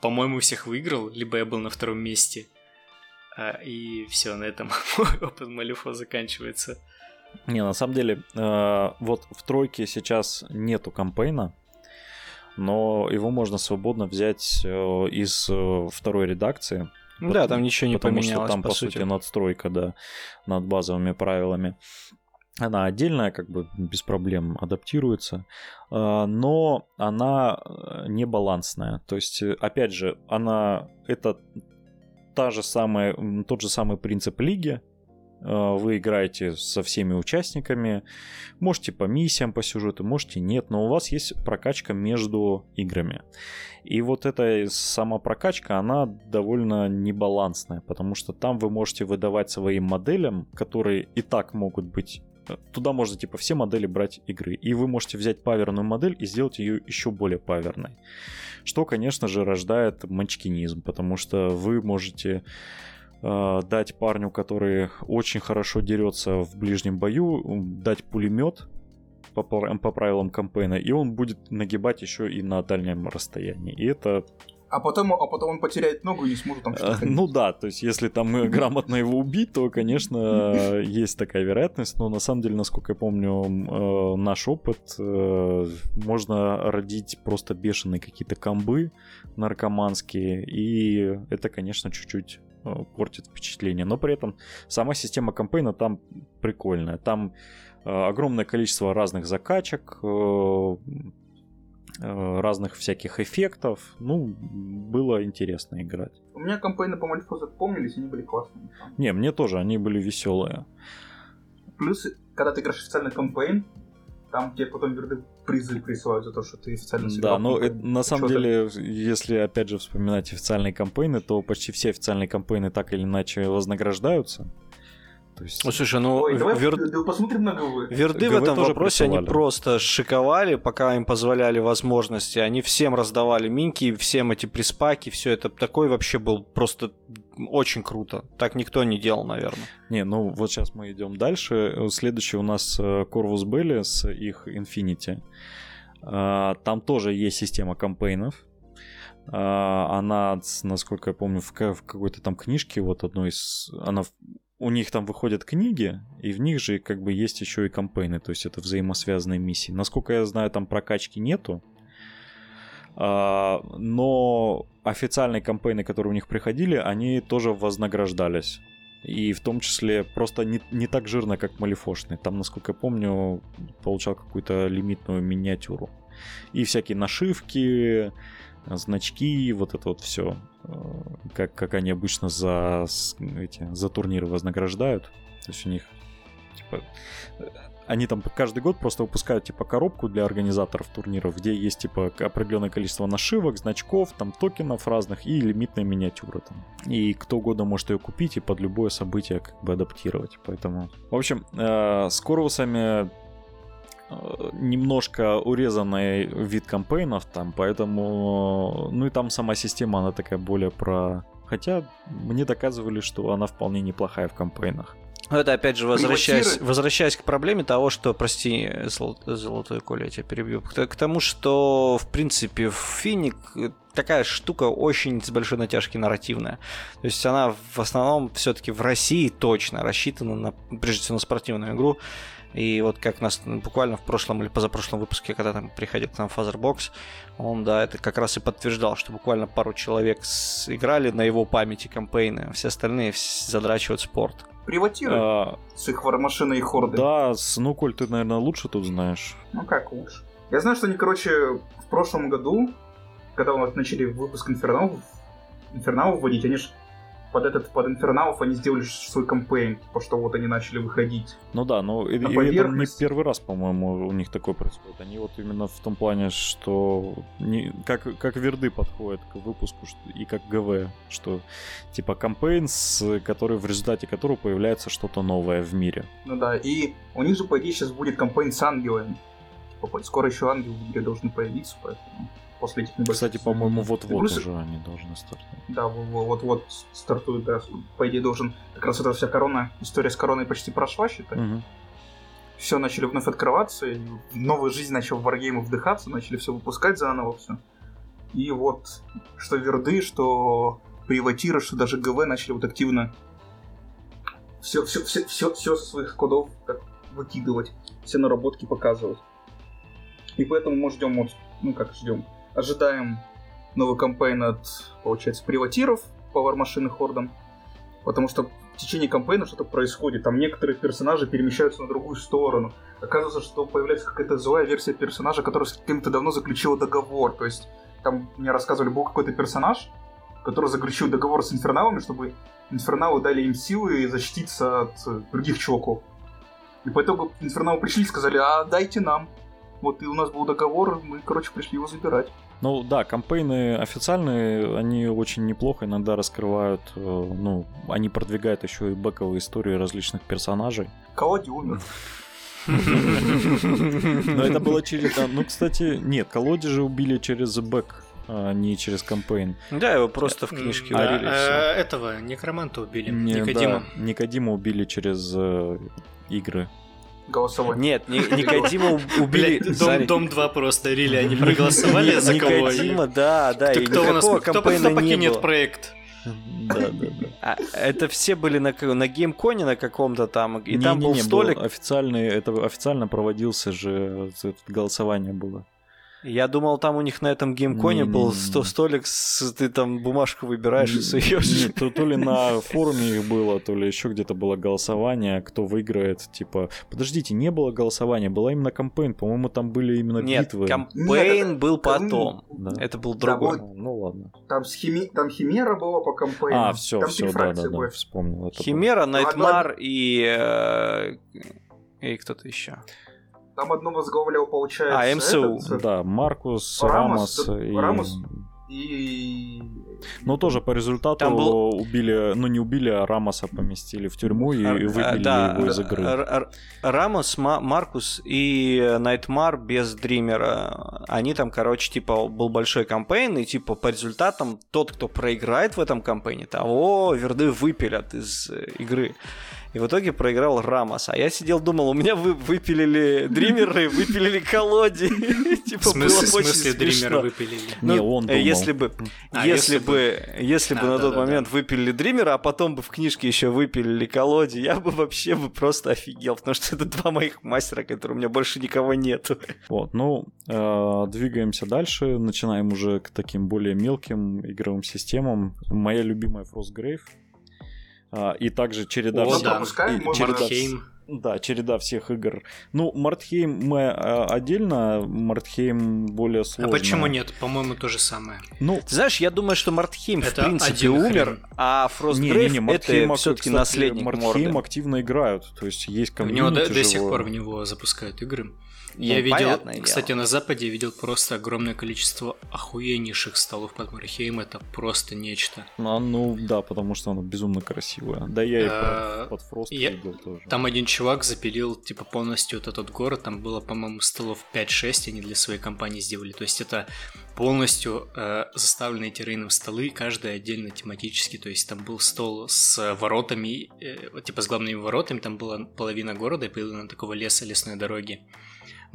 По-моему, всех выиграл, либо я был на втором месте. И все, на этом мой опыт Малифо заканчивается. Не, на самом деле, вот в тройке сейчас нету кампейна, но его можно свободно взять из второй редакции. Ну да, там ничего не поменялось, потому что там, по сути, надстройка, да, над базовыми правилами. Она отдельная, как бы без проблем адаптируется, но она не балансная. То есть, опять же, это тот же самый принцип лиги. Вы играете со всеми участниками, можете по миссиям, по сюжету, можете нет, но у вас есть прокачка между играми. И вот эта сама прокачка, она довольно небалансная, потому что там вы можете выдавать своим моделям, которые и так могут быть... Туда можно типа все модели брать игры. И вы можете взять паверную модель и сделать ее еще более паверной. Что, конечно же, рождает манчкинизм, потому что вы можете... дать парню, который очень хорошо дерется в ближнем бою, дать пулемет по правилам кампейна, и он будет нагибать еще и на дальнем расстоянии. И это... А потом он потеряет ногу и не сможет там что-то... Ну да, то есть если там грамотно его убить, то, конечно, есть такая вероятность, но на самом деле, насколько я помню, наш опыт, можно родить просто бешеные какие-то комбы наркоманские, и это, конечно, чуть-чуть портит впечатление, но при этом сама система кампейна там прикольная. Там огромное количество разных закачек, разных всяких эффектов. Ну, было интересно играть. У меня кампейны по Малифо запомнились, они были классные. Не, мне тоже, они были веселые. Плюс, когда ты играешь официальный кампейн, там тебе потом верды призы присылают за то, что ты официально сыграл. Да, но на самом деле, если опять же вспоминать официальные кампейны, то почти все официальные кампейны так или иначе вознаграждаются. То есть... Слушай, ну ой, давай посмотрим на ГВ. Верды ГВ в этом вопросе присылали. Они просто шиковали, пока им позволяли возможности. Они всем раздавали минки, всем эти приспаки, все это такой вообще был просто очень круто. Так никто не делал, наверное. Не, ну вот сейчас мы идем дальше. Следующий у нас Корвус Белли с их Infinity. Там тоже есть система кампейнов. Она, насколько я помню, в какой-то там книжке вот одной из... Она... У них там выходят книги, и в них же как бы есть еще и кампейны, то есть это взаимосвязанные миссии. Насколько я знаю, там прокачки нету, но официальные кампейны, которые у них приходили, они тоже вознаграждались. И в том числе просто не так жирно, как малифошный. Там, насколько я помню, получал какую-то лимитную миниатюру. И всякие нашивки, значки, вот это вот все. Как они обычно за турниры вознаграждают. То есть у них типа, они там каждый год просто выпускают типа коробку для организаторов турниров, где есть типа определенное количество нашивок, значков, там токенов разных и лимитная миниатюра там. И кто угодно может ее купить и под любое событие как бы адаптировать. Поэтому, в общем, с корвусами немножко урезанный вид кампейнов там, поэтому... Ну и там сама система, она такая более про... Хотя мне доказывали, что она вполне неплохая в кампейнах. Это опять же возвращаясь к проблеме того, что... Прости, Золотой Коля, я тебя перебью. К тому, что, в принципе, финик такая штука очень с большой натяжки нарративная. То есть она в основном все-таки в России точно рассчитана, прежде всего, на спортивную игру. И вот как нас буквально в прошлом или позапрошлом выпуске, когда там приходил к нам Фазербокс, он, да, это как раз и подтверждал, что буквально пару человек играли на его памяти кампейны, все остальные задрачивают спорт. Приватируют с их вармашиной и хорды. Да, ну, Коль, ты, наверное, лучше тут знаешь. Ну, как лучше? Я знаю, что они, короче, в прошлом году, когда у нас начали выпуск Инферналов вводить, они же... Под Инферналов они сделали свой кампейн, типа что вот они начали выходить. Ну да, но это не первый раз, по-моему, у них такое происходит. Они вот именно в том плане, что как Верды подходят к выпуску и как ГВ, что типа кампейн, который, в результате которого появляется что-то новое в мире. Ну да, и у них же, по идее, сейчас будет кампейн с ангелами. Скоро еще ангелы в игре должны появиться, поэтому... После этих небольших... Кстати, по-моему, вот-вот уже они должны стартовать. Да, вот-вот стартует, да. По идее, должен... Как раз эта вся корона, история с короной почти прошла, считай. Угу. Все начали вновь открываться, и новая жизнь начала в Wargame вдыхаться, начали все выпускать заново, все. И вот, что Верды, что Приватиры, что даже ГВ начали вот активно все со своих кодов выкидывать, все наработки показывать. И поэтому мы ждем вот... Ну как ждем? Ожидаем новый кампейн от, получается, Приватиров по вармашины хордам. Потому что в течение кампейна что-то происходит. Там некоторые персонажи перемещаются на другую сторону. Оказывается, что появляется какая-то злая версия персонажа, которая с кем-то давно заключила договор. То есть там мне рассказывали, был какой-то персонаж, который заключил договор с инферналами, чтобы инферналы дали им силы защититься от других чуваков. И по итогу инферналы пришли и сказали: а дайте нам. Вот и у нас был договор, мы, короче, пришли его забирать. Ну да, кампейны официальные, они очень неплохо иногда раскрывают, ну, они продвигают еще и бэковые истории различных персонажей. Колоди умер. Но это было через... Ну, кстати, нет, Колоди же убили через бэк, не через кампейн. Да, его просто в книжке убили. Этого некроманта убили, Никодема. Никодема убили через игры. Голосование. Нет, Никодима убили. Дом 2 просто, рили, они проголосовали за кого? Никодима, да, да. И никакого кампейна не было. Кто покинет проект? Да. Это все были на геймконе на каком-то там, и там был столик. Официально проводился же, голосование было. Я думал, там у них на этом геймконе был столик, ты там бумажку выбираешь и суешь. То ли на форуме их было, то ли еще где-то было голосование, кто выиграет, типа... Подождите, не было голосования, была именно кампейн, по-моему, там были именно битвы. Нет, кампейн был потом, это был другой. Ну ладно. Там Химера была по кампейну. А, все, да, вспомнил. Химера, Найтмар и кто-то еще. Там одного сговаривал, получается... А, МСУ, этот... да, Маркус, Рамос и... Ну, тоже по результату был... убили... Ну, не убили, а Рамоса поместили в тюрьму и выбили его из игры. Рамос, Маркус и Найтмар без Дримера. Они там, короче, типа, был большой кампейн, и, типа, по результатам тот, кто проиграет в этом кампейне, того Верды выпилят из игры. И в итоге проиграл Рамос. А я сидел, думал, у меня выпилили Дримеры, выпилили Колоди. В смысле Дримеры выпилили? Не, он думал. Если бы на тот момент выпилили Дримера, а потом бы в книжке еще выпилили Колоди, я бы вообще просто офигел, потому что это два моих мастера, которые у меня больше никого нету. Вот, ну, двигаемся дальше, начинаем уже к таким более мелким игровым системам. Моя любимая Frostgrave. И также череда... череда всех игр. Ну, Mordheim мы отдельно, Mordheim более сложный. А почему нет? По-моему, то же самое. Ну, ты знаешь, я думаю, что Mordheim в принципе умер, а Frostgrave это все-таки наследник Mordheim. Mordheim активно играют, то есть есть комьюнити живое. До сих пор в него запускают игры. Я видел, кстати, на Западе я видел просто огромное количество охуеннейших столов под Mordheim, это просто нечто. Ну да, потому что оно безумно красивое. Да я и под Frost видел тоже. Там один чувак запилил, типа, полностью вот этот город, там было, по-моему, столов 5-6, они для своей компании сделали, то есть это полностью заставленные террейном столы, каждый отдельно тематически, то есть там был стол с воротами, типа с главными воротами, там была половина города, и половина такого леса, лесной дороги.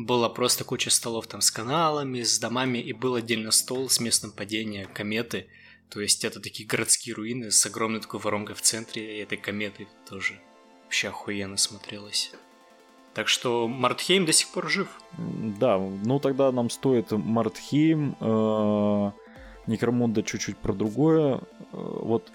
Была просто куча столов там с каналами, с домами, и был отдельно стол с местом падения кометы, то есть это такие городские руины с огромной такой воронкой в центре, и этой кометы тоже. Вообще охуенно смотрелось. Так что Mordheim до сих пор жив. Да, ну тогда нам стоит Mordheim, Некромунда чуть-чуть про другое. Вот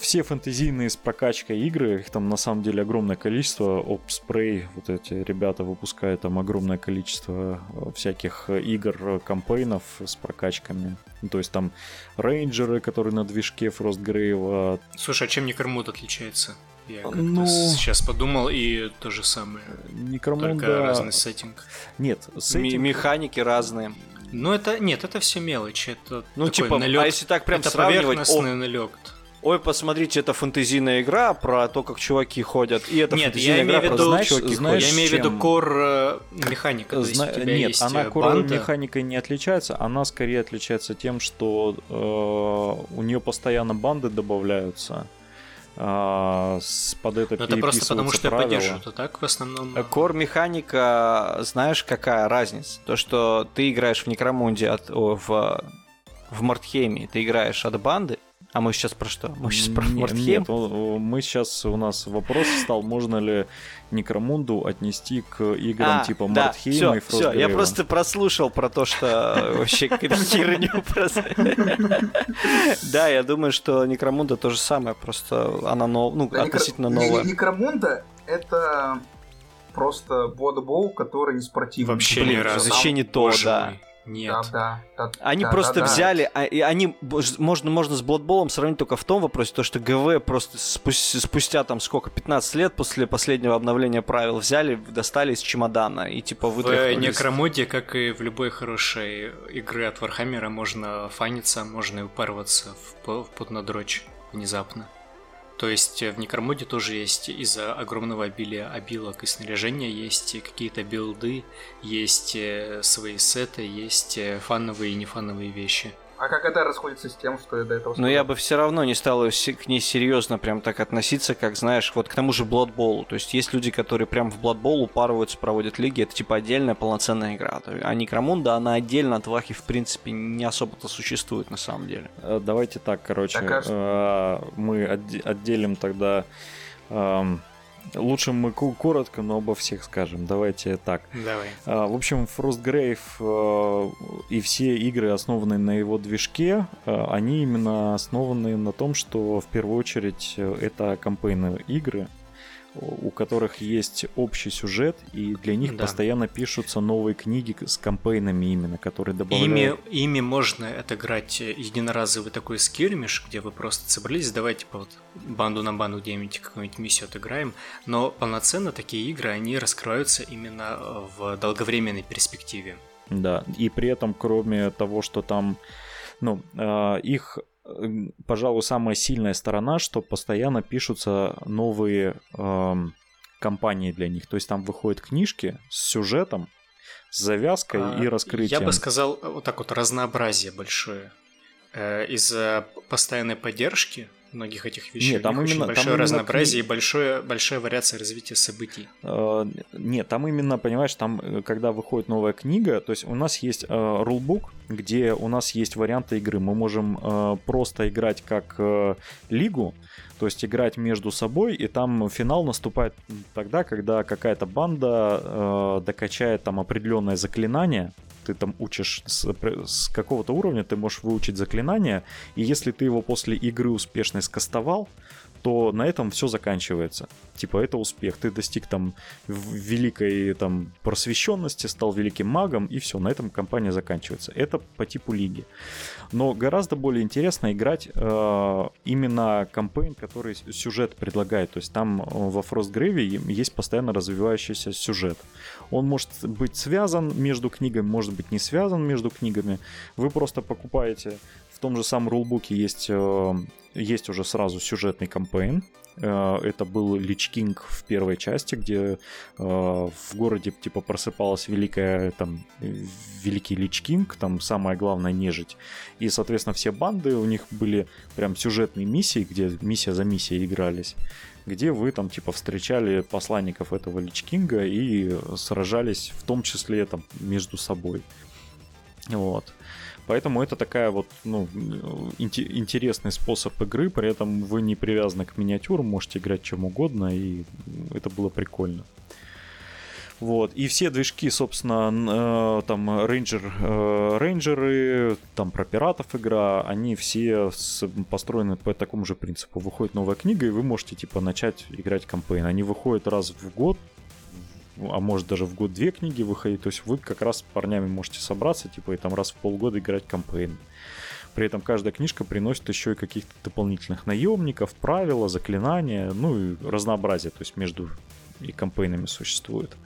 все фэнтезийные с прокачкой игры, их там на самом деле огромное количество. Opspray, вот эти ребята выпускают там огромное количество всяких игр, кампейнов с прокачками. То есть там Рейнджеры, которые на движке Frostgrave. Слушай, а чем Некромунд отличается? Я как-то сейчас подумал, и то же самое. Некромунда... Только разный сеттинг. Нет, сеттинг... механики разные. Ну, это... Нет, это все мелочи. Это типа, налёт... А если так прям это сравнивать... поверхностный налёт. Ой, посмотрите, это фэнтезийная игра про то, как чуваки ходят. И это фэнтезийная игра про то, как чуваки ходят. Я имею в виду кор-механика. Нет, она кор-механикой не отличается. Она скорее отличается тем, что у нее постоянно банды добавляются. Под это переписываются правила. Это просто потому, что я поддерживаю, то так в основном. Кор-механика, знаешь, какая разница? То, что ты играешь в Некромунде, в Mordheim, ты играешь от банды. А мы сейчас про что? Мы сейчас про Mordheim? Нет, мы сейчас, у нас вопрос встал, можно ли Некромунду отнести к играм типа Mordheim и Frostgrave. Все, я просто прослушал про то, что вообще какая-то херня просто. Да, я думаю, что Некромунда то же самое, просто она относительно новая. Некромунда это просто Blood Bowl, который не спортивный. Вообще не то, да. Нет. Они просто взяли, они можно с Blood Bowl'ом сравнить только в том вопросе, то, что ГВ просто спустя там сколько, 15 лет после последнего обновления правил взяли, достали из чемодана и типа вытряхнули. В Некромунде, как и в любой хорошей игре от Warhammer, можно фаниться, можно и упарываться в поднадрочь внезапно. То есть в Некромунде тоже есть из-за огромного обилия обилок и снаряжения, есть какие-то билды, есть свои сеты, есть фановые и нефановые вещи. А как это расходится с тем, что я до этого сказал? Но я бы все равно не стал к ней серьезно прям так относиться, как, знаешь, вот к тому же Blood Bowl. То есть есть люди, которые прям в Blood Bowl упарываются, проводят лиги, это типа отдельная полноценная игра. А Некромунда, она отдельно от Вахи, в принципе, не особо-то существует на самом деле. Давайте так, короче, мы отделим тогда... Лучше мы коротко, но обо всех скажем. Давайте так. Давай. В общем, Frostgrave и все игры, основанные на его движке, они именно основаны на том, что в первую очередь это кампейны игры. у которых есть общий сюжет, и для них постоянно пишутся новые книги с кампейнами именно, которые добавляют. Ими можно отыграть единоразовый такой скирмиш, где вы просто собрались, давайте типа, вот, банду на банду где-нибудь какую-нибудь миссию отыграем, но полноценно такие игры, они раскрываются именно в долговременной перспективе. Да, и при этом, кроме того, что там, ну, их... Пожалуй, самая сильная сторона, что постоянно пишутся новые кампании для них. То есть там выходят книжки с сюжетом, с завязкой и раскрытием. Я бы сказал, вот так вот разнообразие большое. Из-за постоянной поддержки многих этих вещей. Нет, там у них именно, очень большое там разнообразие и большая вариация развития событий. Нет, там именно, понимаешь, там, когда выходит новая книга, то есть у нас есть рулбук, где у нас есть варианты игры. Мы можем просто играть как лигу, то есть играть между собой, и там финал наступает тогда, когда какая-то банда докачает там определенное заклинание. Ты там учишь с какого-то уровня, ты можешь выучить заклинание, и если ты его после игры успешно скастовал, то на этом все заканчивается. Типа это успех, ты достиг там великой там просвещенности, стал великим магом, и все, на этом кампания заканчивается. Это по типу лиги. Но гораздо более интересно играть именно кампейн, который сюжет предлагает. То есть там во Frostgrave есть постоянно развивающийся сюжет. Он может быть связан между книгами, может быть не связан между книгами. Вы просто покупаете... В том же самом рулбуке есть уже сразу сюжетный кампейн. Это был Лич Кинг в первой части, где в городе типа просыпалась великий Лич Кинг, там самая главная нежить. И, соответственно, все банды, у них были прям сюжетные миссии, где миссия за миссией игрались, где вы там типа встречали посланников этого Лич Кинга и сражались в том числе там между собой. Вот. Поэтому это такая вот, ну, интересный способ игры, при этом вы не привязаны к миниатюрам, можете играть чем угодно, и это было прикольно. Вот, и все движки, собственно, там рейнджеры, там про пиратов игра, они все построены по такому же принципу. Выходит новая книга, и вы можете, типа, начать играть кампейн. Они выходят раз в год, а может даже в год две книги выходить, то есть вы как раз с парнями можете собраться, типа, и там раз в полгода играть кампейн. При этом каждая книжка приносит еще и каких-то дополнительных наемников, правила, заклинания, ну и разнообразие, то есть между и кампейнами существует.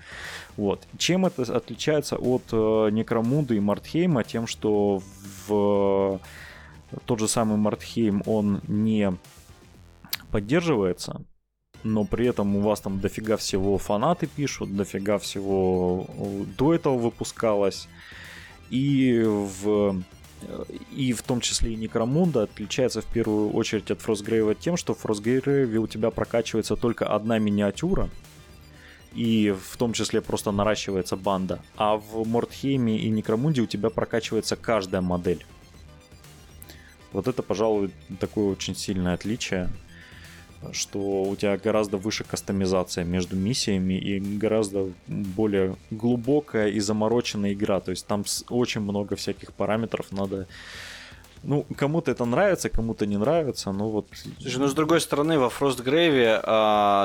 Вот. Чем это отличается от Некромунды и Мордхейма? Тем, что в тот же самый Мордхейм он не поддерживается, но при этом у вас там дофига всего фанаты пишут, дофига всего до этого выпускалось. И в том числе и Некромунда отличается в первую очередь от Frostgrave тем, что в Frostgrave у тебя прокачивается только одна миниатюра, и в том числе просто наращивается банда. А в Мордхейме и Некромунде у тебя прокачивается каждая модель. Вот это, пожалуй, такое очень сильное отличие, что у тебя гораздо выше кастомизация между миссиями и гораздо более глубокая и замороченная игра. То есть там очень много всяких параметров надо... Ну, кому-то это нравится, кому-то не нравится, но вот... Слушай, ну, с другой стороны, во Frostgrave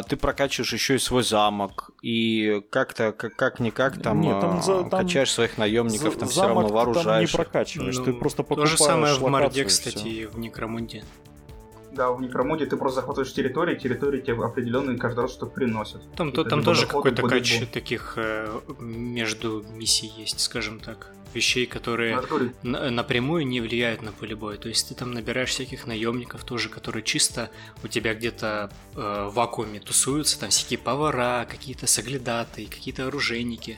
ты прокачиваешь еще и свой замок, и как-то, как-никак, там, нет, там качаешь своих наемников, там все равно вооружаешь. Замок ты там не прокачиваешь, ну, ты просто покупаешь. То же самое в Морде, кстати, и в Некромунде. Да, в Некромунде ты просто захватываешь территории тебе определенные каждый раз что-то приносят. Там тоже какой-то кач таких между миссий есть, скажем так, вещей, которые напрямую не влияют на поле боя. То есть ты там набираешь всяких наемников тоже, которые чисто у тебя где-то в вакууме тусуются, там всякие повара, какие-то соглядатые, какие-то оружейники.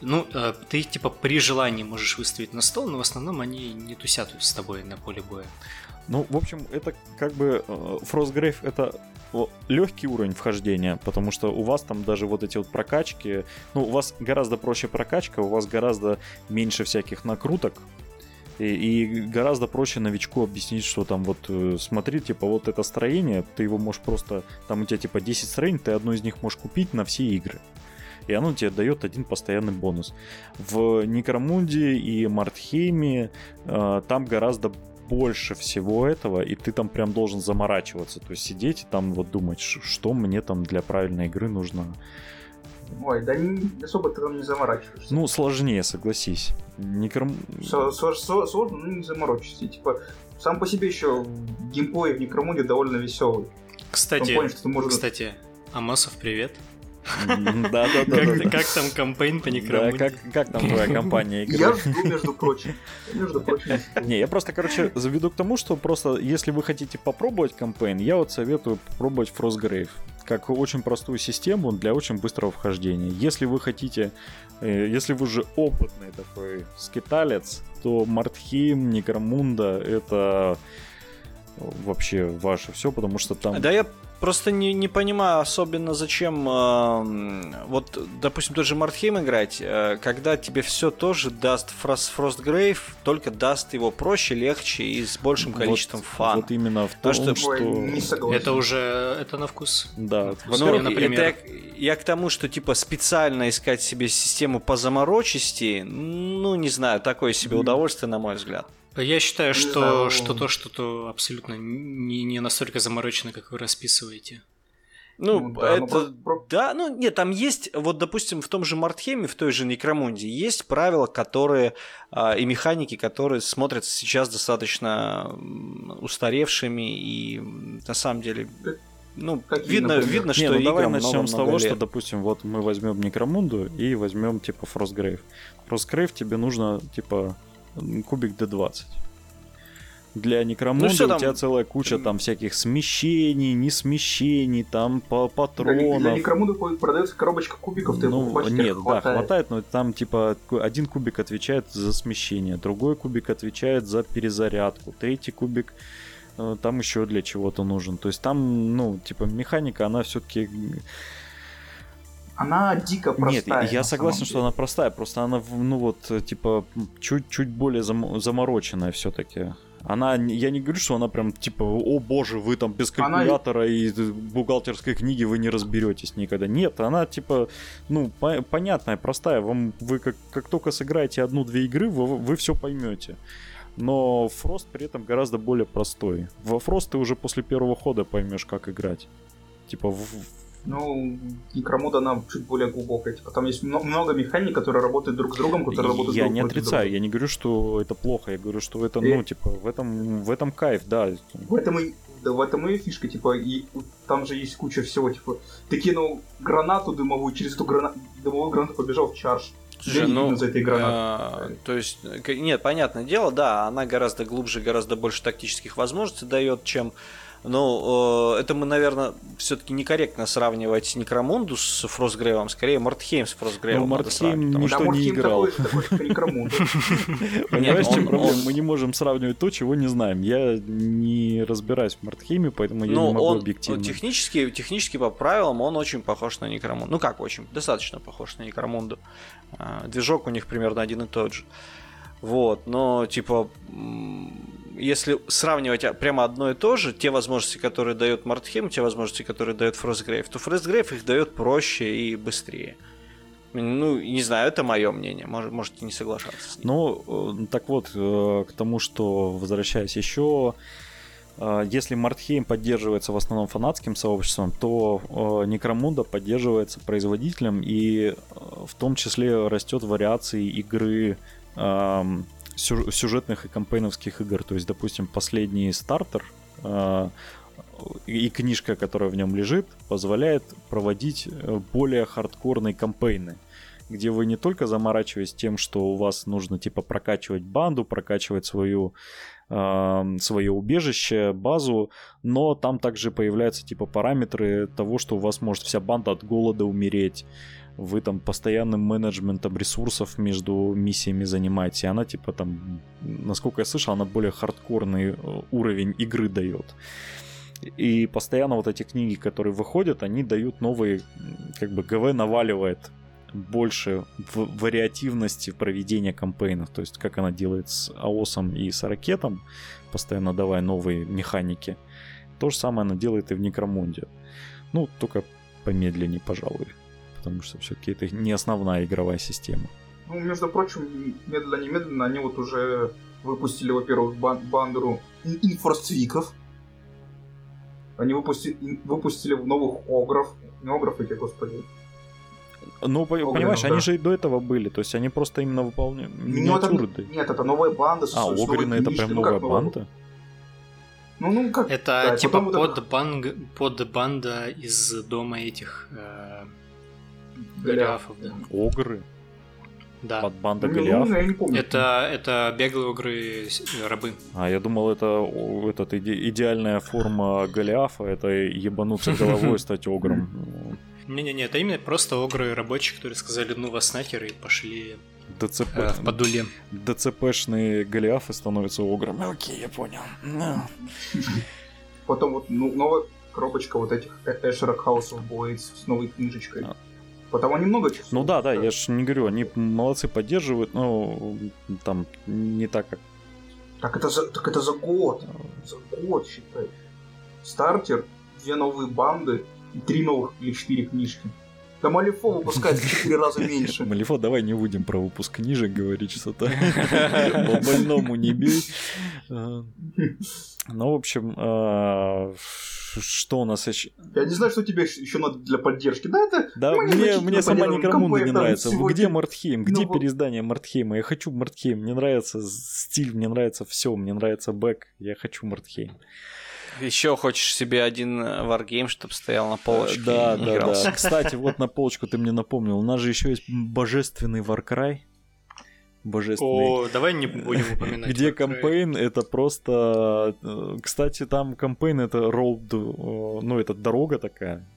Ну, ты их типа при желании можешь выставить на стол, но в основном они не тусят с тобой на поле боя. Ну, в общем, это как бы Frostgrave — это легкий уровень вхождения, потому что у вас там даже вот эти вот прокачки, ну, у вас гораздо проще прокачка, у вас гораздо меньше всяких накруток, и гораздо проще новичку объяснить, что там вот, смотри, типа, вот это строение, ты его можешь просто, там у тебя типа 10 строений, ты одну из них можешь купить на все игры. И оно тебе дает один постоянный бонус. В Некромунде и Мордхейме там гораздо больше всего этого, и ты там прям должен заморачиваться, то есть сидеть и там вот думать, что мне там для правильной игры нужно. Ой, да не, особо ты там не заморачиваешься. Ну, сложнее, согласись. Сложно, но не заморочишься. Типа, сам по себе еще геймплей в Некромунде довольно веселый. Кстати, Амосов, привет. Да. Как там кампейн по Некромунде? Да, как там твоя компания игры? Я жду, между прочим. Не, я просто, заведу к тому, что просто, если вы хотите попробовать кампейн, я вот советую попробовать Frostgrave, как очень простую систему для очень быстрого вхождения. Если вы хотите, если вы же опытный такой скиталец, то Mordheim, Некромунда — это вообще ваше все, потому что там... Да, я просто не понимаю, особенно зачем, вот, допустим, тот же Mordheim играть, когда тебе все тоже даст Frostgrave, только даст его проще, легче и с большим количеством фана. Вот именно в том, что... Это уже это на вкус. Да. Ну, например... Я к тому, что, типа, специально искать себе систему по заморочести, ну, не знаю, такое себе удовольствие, на мой взгляд. Я считаю, что абсолютно не настолько заморочено, как вы расписываете. Там есть, вот, допустим, в том же Mordheim, в той же Некромунде, есть правила, которые и механики, которые смотрятся сейчас достаточно устаревшими, и на самом деле... видно, что играм много-много лет. Давай начнем с того, что, допустим, вот мы возьмем Некромунду и возьмем, типа, Frostgrave. Frostgrave тебе нужно, типа... кубик D20. Для Некромунда у тебя целая куча там всяких смещений, не смещений, там патронов. Для Некромунда продается коробочка кубиков, ты его покупаешь, нет, хватает, но там типа один кубик отвечает за смещение, другой кубик отвечает за перезарядку, третий кубик там еще для чего-то нужен. То есть там, механика, она все-таки... Она дико простая. Нет, я согласен, что она простая, просто она, чуть-чуть более замороченная все-таки. Она, я не говорю, что она прям, о боже, вы там без калькулятора и бухгалтерской книги вы не разберетесь никогда. Нет, она, понятная, простая. Вы как только сыграете одну-две игры, вы все поймете. Но Фрост при этом гораздо более простой. Во Фрост ты уже после первого хода поймешь, как играть. Некромуда, она чуть более глубокая. Там есть много механик, которые работают друг с другом, Я не отрицаю, я не говорю, что это плохо, я говорю, что это, в этом кайф, да. В этом и фишка, и там же есть куча всего, ты кинул гранату дымовую, через эту дымовую гранату побежал в чарш. Слушай, за этой гранатой. То есть, нет, понятное дело, да, она гораздо глубже, гораздо больше тактических возможностей дает, чем... это мы, наверное, все-таки некорректно сравнивать Некромунду с Фростгрейвом, скорее Mordheim с Фростгрейвом. Ну, Mordheim никто не играл. Понимаешь, в чем проблема? Мы не можем сравнивать то, чего не знаем. Я не разбираюсь в Mordheim, поэтому я не могу объективно. Технически по правилам он очень похож на Некромунду. Ну как очень, достаточно похож на Некромунду. Движок у них примерно один и тот же. Вот, но если сравнивать прямо одно и то же, те возможности, которые дает Mordheim, те возможности, которые дает Frostgrave, то Frostgrave их дает проще и быстрее. Не знаю, это мое мнение, можете не соглашаться с ним. Так вот, к тому, что возвращаясь еще, если Mordheim поддерживается в основном фанатским сообществом, то Некромунда поддерживается производителем, и в том числе растет вариации игры сюжетных и кампейновских игр. То есть, допустим, последний стартер и книжка, которая в нем лежит, позволяет проводить более хардкорные кампейны, где вы не только заморачиваетесь тем, что у вас нужно прокачивать банду, прокачивать свое убежище, базу, но там также появляются параметры того, что у вас может вся банда от голода умереть. Вы там постоянным менеджментом ресурсов между миссиями занимаетесь. Она насколько я слышал, она более хардкорный уровень игры дает. И постоянно вот эти книги, которые выходят, они дают новые, ГВ наваливает больше вариативности проведения кампейнов. То есть как она делает с Аосом и Саракетом, постоянно давая новые механики. То же самое она делает и в Некромунде. Только помедленнее, пожалуй. Потому что все-таки это не основная игровая система. Между прочим, медленно-немедленно они вот уже выпустили, во-первых, банду инфорствиков. Они выпустили новых огров. Не огров эти, господи. Ну, огров, понимаешь, да. Они же и до этого были. То есть они просто именно выполняют миниатюры. Нет, это новая банда. А, Огрины это прям новая банда? Ну, как... Это да, типа подбанда из дома этих... Голиафов, да. Огры? Да. Под банда Голиафов? Это беглые огры рабы. А, я думал, это идеальная форма Голиафа, это ебануться головой и стать огром. Не-не-не, это именно просто огры рабочие, которые сказали, ну вас нахер, и пошли в подуле. ДЦПшные Голиафы становятся ограми. Окей, я понял. Потом вот новая коробочка вот этих Эшерок Хаусов Блэйдс с новой книжечкой. Потому они много часов. Ну да, я же не говорю, они молодцы, поддерживают, но там не так как. Так это за год. За год, считай. Стартер, 2 новые банды и 3 новых или 4 книжки. Да Малифо выпускает в 4 раза меньше. Малифо, давай не будем про выпуск книжек говорить, что-то по больному не бей. Ну, в общем, что у нас еще? Я не знаю, что тебе еще надо для поддержки. Да, это... Да, мне сама Некромунда не нравится. Где Мордхейм? Где переиздание Мордхейма? Я хочу Мордхейм. Мне нравится стиль, мне нравится все, мне нравится бэк. Я хочу Мордхейм. Еще хочешь себе один варгейм, чтобы стоял на полочке? Да. Кстати, вот на полочку ты мне напомнил. У нас же еще есть божественный Warcry. О, давай не будем упоминать. Где кампейн, это просто... Кстати, там кампейн, это road... Ну, это дорога такая.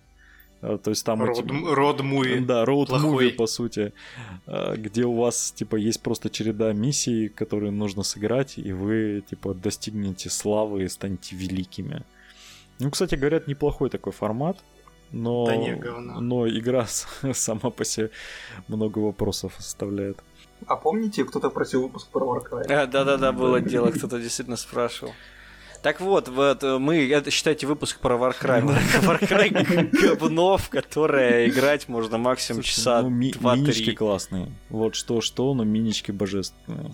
То есть там... Road movie. Да, road movie, по сути. Где у вас, типа, есть просто череда миссий, которые нужно сыграть, и вы, типа, достигнете славы и станете великими. Ну, кстати, говорят, неплохой такой формат. Но, да не, говно. Но игра сама по себе много вопросов составляет. А помните, кто-то просил выпуск про Warcraft? Да, было дело, кто-то действительно спрашивал. Так вот мы, это, считайте, выпуск про Warcraft. Warcraft говно, в которое играть можно максимум часа 2-3. Минички классные. Вот что, но минички божественные.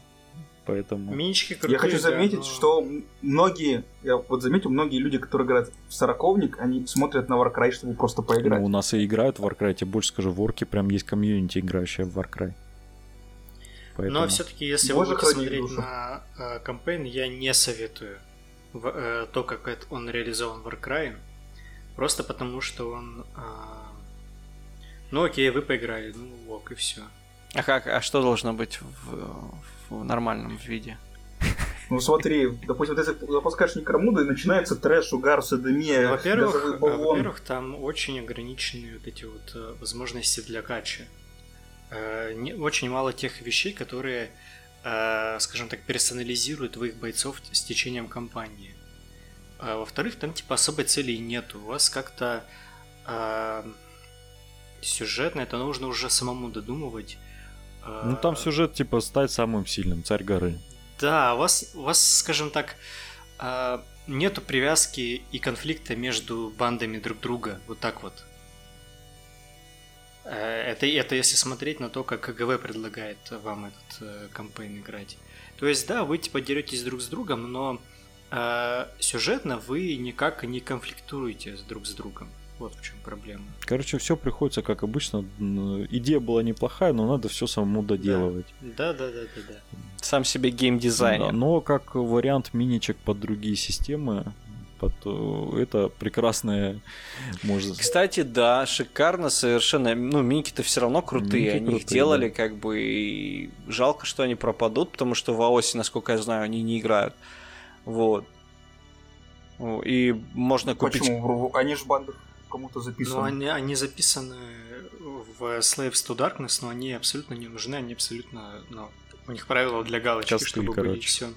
Поэтому... Минички крутые. Я хочу заметить, что многие, я вот заметил, многие люди, которые играют в Сороковник, они смотрят на Warcraft, чтобы просто поиграть. Ну, у нас и играют в Warcraft, я больше скажу, в Орке прям есть комьюнити, играющая в Warcraft. Поэтому... Но все-таки, если вы будете смотреть на кампейн, я не советую то, как он реализован в Warcry. Просто потому, что он... Ну окей, вы поиграли, ну ок, и все. А как? А что должно быть в нормальном виде? Ну смотри, допустим, ты запускаешь Некромунду, и начинается трэш, угар, садомия, газовый баллон. Во-первых, там очень ограничены вот эти вот возможности для кача. Очень мало тех вещей, которые, скажем так, персонализируют твоих бойцов с течением кампании. Во-вторых, там типа особой цели нету. У вас как-то сюжетно это нужно уже самому додумывать. Ну там сюжет типа стать самым сильным, царь горы. Да, у вас, скажем так, нету привязки и конфликта между бандами друг друга. Вот так вот. Это если смотреть на то, как ГВ предлагает вам этот кампейн играть. То есть, да, вы типа деретесь друг с другом, но сюжетно вы никак не конфликтуете друг с другом. Вот в чем проблема. Короче, все приходится, как обычно. Идея была неплохая, но надо все самому доделывать. Да. Сам себе геймдизайнер. Да, но как вариант миничек под другие системы. Это прекрасное, может... Кстати, да, шикарно совершенно. Ну, миники-то все равно крутые. Они их делали, да. Как бы, и жалко, что они пропадут, потому что в АОСе, насколько я знаю, они не играют. Вот. И можно купить... Почему? Они же банды кому-то записаны. Ну, они записаны в Slaves to Darkness, но они абсолютно не нужны, они абсолютно... Ну, у них правила для галочки, косты, чтобы были, и все.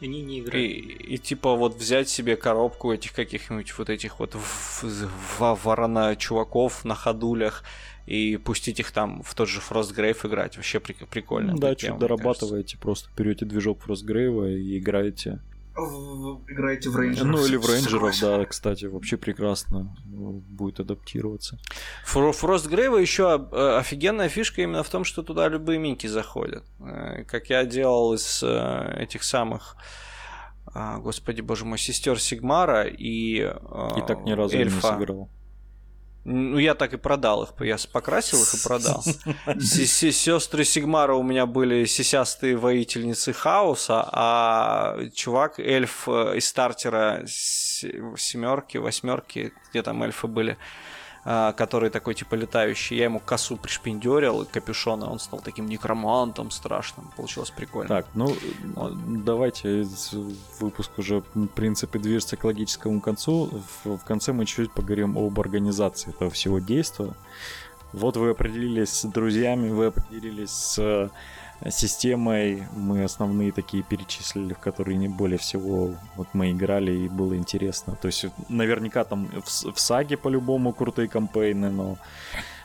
Они не играют. И типа вот взять себе коробку этих каких-нибудь вот этих вот ворона чуваков на ходулях и пустить их там в тот же Frostgrave играть. Вообще прикольно. Ну, да, что-то дорабатываете, кажется. Просто берете движок Frostgrave и играете. играете в рейнджеров. Ну или в рейнджеров, да, кстати, вообще прекрасно будет адаптироваться. Frostgrave еще офигенная фишка именно в том, что туда любые мики заходят. Как я делал из этих самых, господи боже мой, сестер Сигмара и так ни разу эльфа. Не сыграл. Ну, я так и продал их. Я покрасил их и продал. Сестры Сигмара у меня были сисястые воительницы хаоса, а чувак, эльф из стартера семерки, восьмерки, где там эльфы были, который такой типа летающий. Я ему косу пришпиндерил, капюшон, и он стал таким некромантом страшным. Получилось прикольно. Так, ну, давайте выпуск уже, в принципе, движется к логическому концу. В конце мы чуть-чуть поговорим об организации этого всего действия. Вот вы определились с друзьями, вы определились с системой. Мы основные такие перечислили, в которые не более всего вот мы играли и было интересно. То есть наверняка там в саге по-любому крутые кампейны, но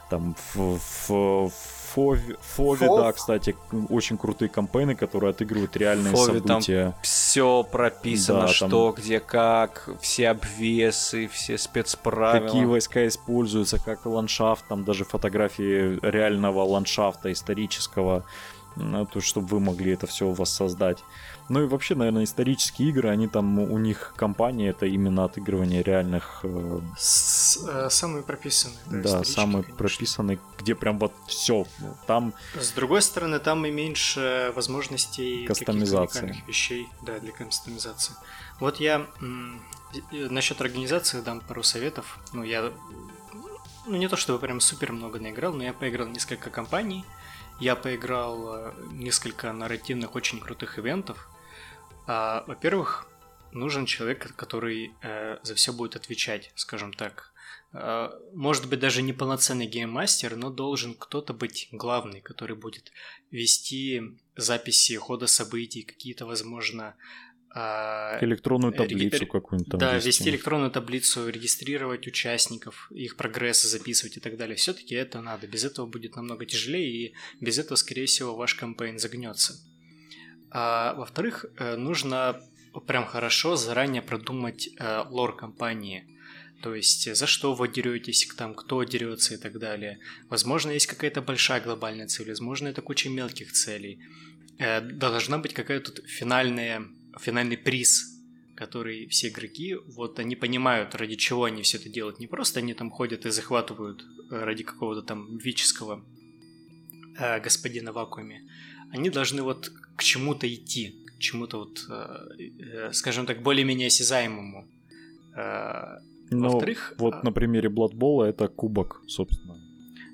там в Фове, да, кстати, очень крутые кампейны, которые отыгрывают реальные Фове, события. Там все прописано, да, что, там... где, как, все обвесы, все спецправила. Какие войска используются, как ландшафт, там даже фотографии реального ландшафта исторического. То, чтобы вы могли это все воссоздать. Ну и вообще, наверное, исторические игры, они там, у них компания, это именно отыгрывание реальных... Самые прописанные. Да, самые конечно. Прописанные, где прям вот все. Там... С другой стороны, там и меньше возможностей кастомизации. Вещей, да, для кастомизации. Вот я насчет организации дам пару советов. Ну, не то чтобы прям супер много наиграл, но я поиграл несколько компаний. Я поиграл несколько нарративных, очень крутых ивентов. Во-первых, нужен человек, который за все будет отвечать, скажем так. Может быть, даже не полноценный гейммастер, но должен кто-то быть главный, который будет вести записи хода событий, какие-то, возможно... электронную таблицу какую-нибудь там. Да, вести электронную таблицу, регистрировать участников, их прогресс записывать и так далее. Все-таки это надо. Без этого будет намного тяжелее, и без этого, скорее всего, ваш кампейн загнется. А, во-вторых, нужно прям хорошо заранее продумать лор компании. То есть, за что вы деретесь, там, кто дерется и так далее. Возможно, есть какая-то большая глобальная цель, возможно, это куча мелких целей. Должна быть какая-то финальный приз, который все игроки, вот они понимают, ради чего они все это делают. Не просто они там ходят и захватывают ради какого-то там мифического господина в вакууме. Они должны вот к чему-то идти, к чему-то вот, скажем так, более-менее осязаемому. Во-вторых... Вот на примере Blood Bowl это кубок, собственно.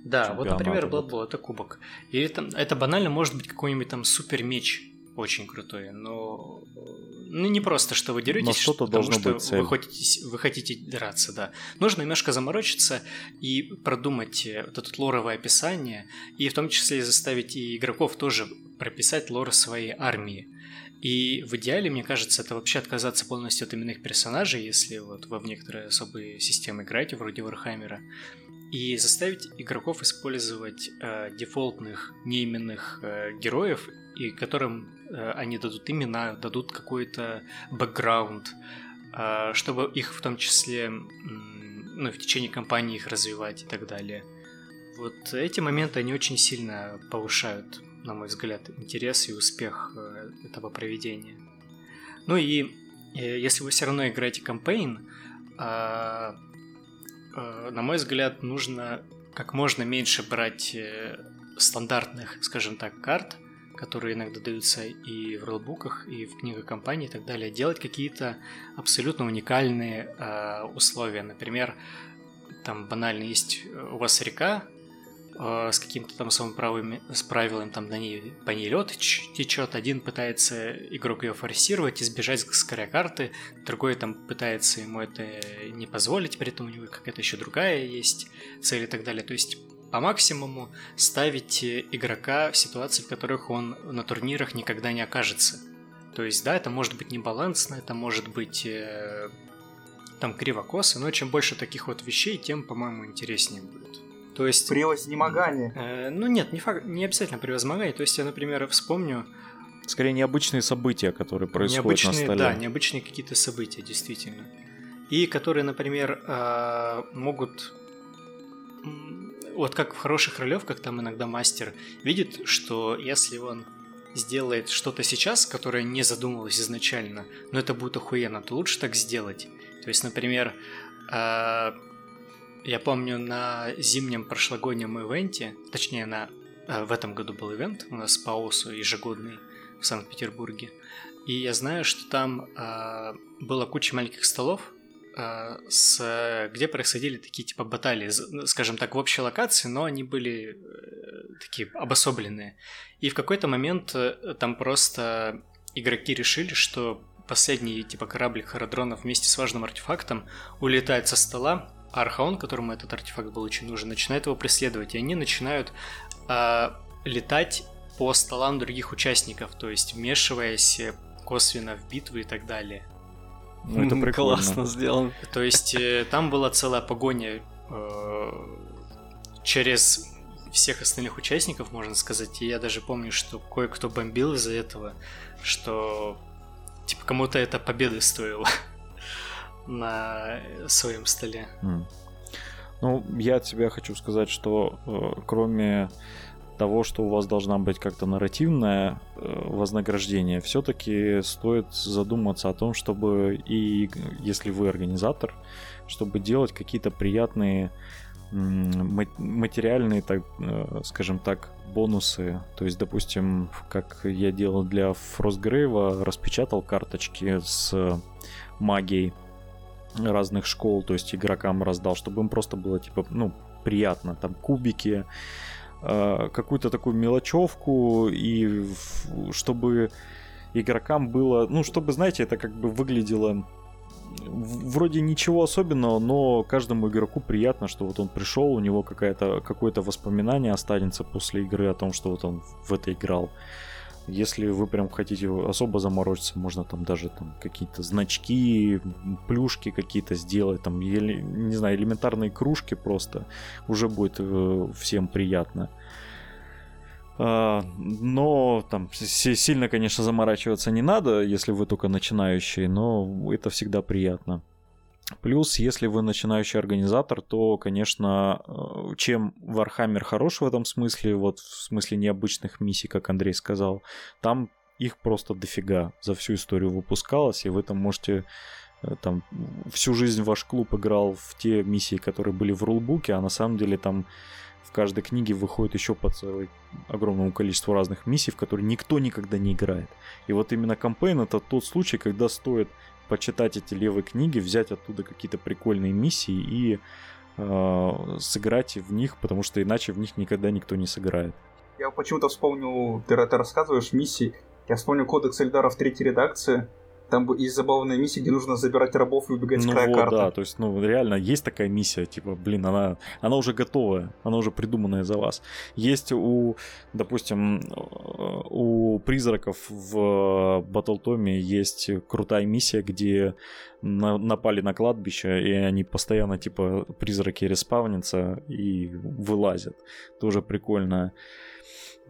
Да, чемпионат. Вот, например, Blood Bowl это кубок. И это банально может быть какой-нибудь там супер меч, очень крутой, но не просто, что вы деретесь, что-то потому что вы хотите драться, да. Нужно немножко заморочиться и продумать вот это лоровое описание, и в том числе заставить и игроков тоже прописать лор своей армии. И в идеале, мне кажется, это вообще отказаться полностью от именных персонажей, если вот вы в некоторые особые системы играете, вроде Вархаммера, и заставить игроков использовать дефолтных неименных героев, и которым они дадут имена, дадут какой-то бэкграунд, чтобы их в том числе в течение кампании их развивать и так далее. Вот эти моменты, они очень сильно повышают, на мой взгляд, интерес и успех этого проведения. Ну и если вы все равно играете кампейн, на мой взгляд, нужно как можно меньше брать стандартных, скажем так, карт, которые иногда даются и в ролбуках, и в книгах компании и так далее, делать какие-то абсолютно уникальные условия. Например, там банально есть у вас река с каким-то там самым правилом, там по ней лед течет, один пытается игрок ее форсировать, избежать с коря карты, другой там пытается ему это не позволить, при этом у него какая-то еще другая есть цель и так далее. То есть по максимуму ставить игрока в ситуации, в которых он на турнирах никогда не окажется. То есть, да, это может быть небалансно, это может быть там кривокосы, но чем больше таких вот вещей, тем, по-моему, интереснее будет. То есть... Превознемогание. Нет, не обязательно превознемогание. То есть я, например, вспомню Скорее, необычные события, которые происходят на столе. Да, необычные какие-то события, действительно. И которые, например, могут... Вот как в хороших ролевках, там иногда мастер видит, что если он сделает что-то сейчас, которое не задумывалось изначально, но это будет охуенно, то лучше так сделать. То есть, например, я помню, на зимнем прошлогоднем ивенте, точнее, в этом году был ивент у нас по ОСУ ежегодный в Санкт-Петербурге, и я знаю, что там была куча маленьких столов, где происходили такие типа баталии, скажем так, в общей локации, но они были такие обособленные. И в какой-то момент там просто игроки решили, что последний типа кораблик аэродронов вместе с важным артефактом улетает со стола, а Архаон, которому этот артефакт был очень нужен, начинает его преследовать, и они начинают летать по столам других участников, то есть вмешиваясь косвенно в битвы и так далее. Ну, это прикольно. Классно сделано. То есть там была целая погоня через всех остальных участников, можно сказать. И я даже помню, что кое-кто бомбил из-за этого, что типа кому-то это победы стоило на своем столе. Ну, я от себя хочу сказать, что кроме того, что у вас должна быть как-то нарративное вознаграждение, все-таки стоит задуматься о том, чтобы, и если вы организатор, чтобы делать какие-то приятные материальные, так, скажем так, бонусы. То есть, допустим, как я делал для Frostgrave, распечатал карточки с магией разных школ, то есть игрокам раздал, чтобы им просто было типа, ну, приятно, там кубики, какую-то такую мелочевку, и чтобы игрокам было, ну, чтобы, знаете, это как бы выглядело вроде ничего особенного, но каждому игроку приятно, что вот он пришел, у него какое-то воспоминание останется после игры о том, что вот он в это играл. Если вы прям хотите особо заморочиться, можно там даже там какие-то значки, плюшки какие-то сделать, там, не знаю, элементарные кружки просто. Уже будет всем приятно. Но там сильно, конечно, заморачиваться не надо, если вы только начинающий, но это всегда приятно. Плюс, если вы начинающий организатор, то, конечно, чем Warhammer хорош в этом смысле, вот в смысле необычных миссий, как Андрей сказал, там их просто дофига за всю историю выпускалось, и вы там можете, там, всю жизнь ваш клуб играл в те миссии, которые были в рулбуке, а на самом деле там в каждой книге выходит еще по огромному количеству разных миссий, в которые никто никогда не играет. И вот именно кампейн — это тот случай, когда стоит почитать эти левые книги, взять оттуда какие-то прикольные миссии и сыграть в них, потому что иначе в них никогда никто не сыграет. Я почему-то вспомнил, ты рассказываешь миссии, я вспомнил Кодекс Эльдара в третьей редакции, там есть забавная миссия, где нужно забирать рабов и убегать с края карты. Да, то есть, ну, реально, есть такая миссия, типа, блин, она уже готовая, она уже придуманная за вас. Есть у призраков в Батлтоме есть крутая миссия, где напали на кладбище, и они постоянно, типа, призраки респавнятся и вылазят. Тоже прикольно.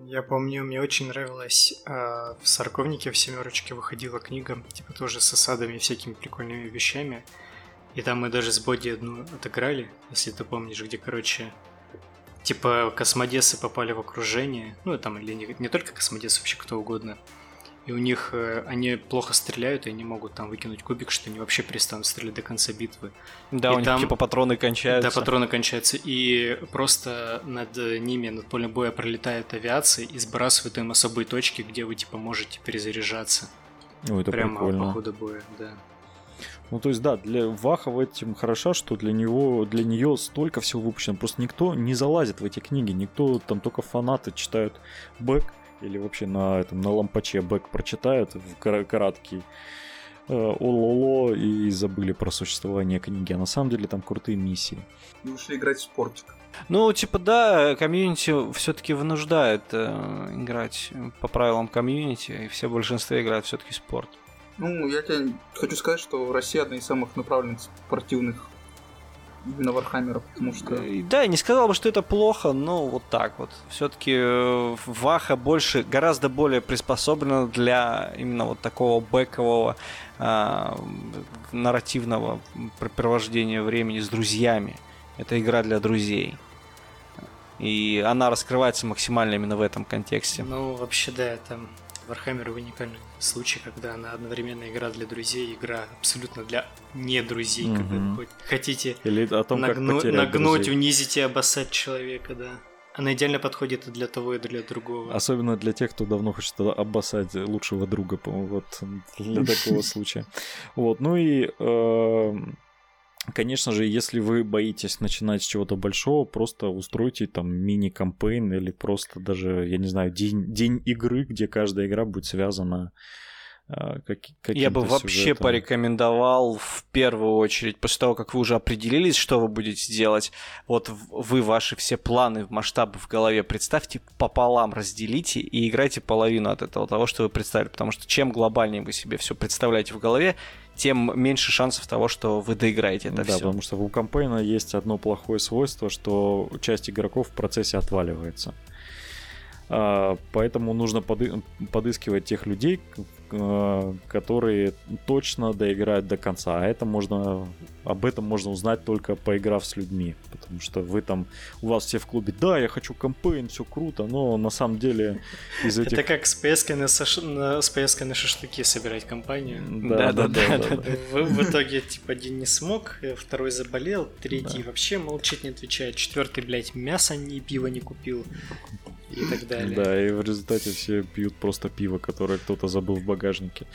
Я помню, мне очень нравилось, в Сарковнике в Семерочке выходила книга, типа тоже с осадами и всякими прикольными вещами. И там мы даже с Боди одну отыграли, если ты помнишь, где, короче, типа космодесы попали в окружение. Ну, там, или не только космодесы, вообще кто угодно. И у них, они плохо стреляют, и они могут там выкинуть кубик, что они вообще перестанут стрелять до конца битвы. Да, и у них там, типа, патроны кончаются. Да, патроны кончаются, и просто над ними, над полем боя пролетает авиация и сбрасывает им особые точки, где вы, типа, можете перезаряжаться. Ну, это прямо прикольно. Прямо по ходу боя, да. Ну, то есть, да, для Ваха в этом хороша, что для нее столько всего выпущено. Просто никто не залазит в эти книги, никто, там только фанаты читают бэк, или вообще на лампаче бэк прочитают в короткий ололо и забыли про существование книги. А на самом деле там крутые миссии. И ушли играть в спортик. Ну, типа, да, комьюнити все-таки вынуждает играть по правилам комьюнити, и все большинство играют все-таки в спорт. Ну, я тебе хочу сказать, что Россия одна из самых направленных спортивных именно Вархаммера, потому что... Да, не сказал бы, что это плохо, но вот так вот. Все-таки Ваха больше, гораздо более приспособлена для именно вот такого бэкового нарративного провождения времени с друзьями. Это игра для друзей. И она раскрывается максимально именно в этом контексте. Ну, вообще, да, это Warhammer уникальный случай, когда она одновременно игра для друзей, игра абсолютно для не друзей, угу. Когда вы хотите о том, нагнуть, унизить и обоссать человека, да. Она идеально подходит и для того, и для другого. Особенно для тех, кто давно хочет обоссать лучшего друга, по-моему, вот для такого случая. Вот, ну и... Конечно же, если вы боитесь начинать с чего-то большого, просто устройте там мини-кампейн или просто даже, я не знаю, день игры, где каждая игра будет связана каким-то сюжетом. Я бы вообще порекомендовал в первую очередь, после того, как вы уже определились, что вы будете делать, вот вы ваши все планы, масштабы в голове представьте пополам, разделите и играйте половину от этого того, что вы представили, потому что чем глобальнее вы себе все представляете в голове, тем меньше шансов того, что вы доиграете это все. Да, потому что у кампейна есть одно плохое свойство, что часть игроков в процессе отваливается. Поэтому нужно подыскивать тех людей, которые точно доиграют до конца. А это можно, об этом можно узнать только поиграв с людьми. Потому что вы там, у вас все в клубе, да, я хочу кампейн, все круто, но на самом деле из этих... Это как с поездкой на шашлыки собирать компанию. Да. В итоге, типа, один не смог, второй заболел, третий вообще молчит, не отвечает, четвертый, блядь, мясо и пиво не купил. И так далее. Да, и в результате все пьют просто пиво, которое кто-то забыл в багажнике.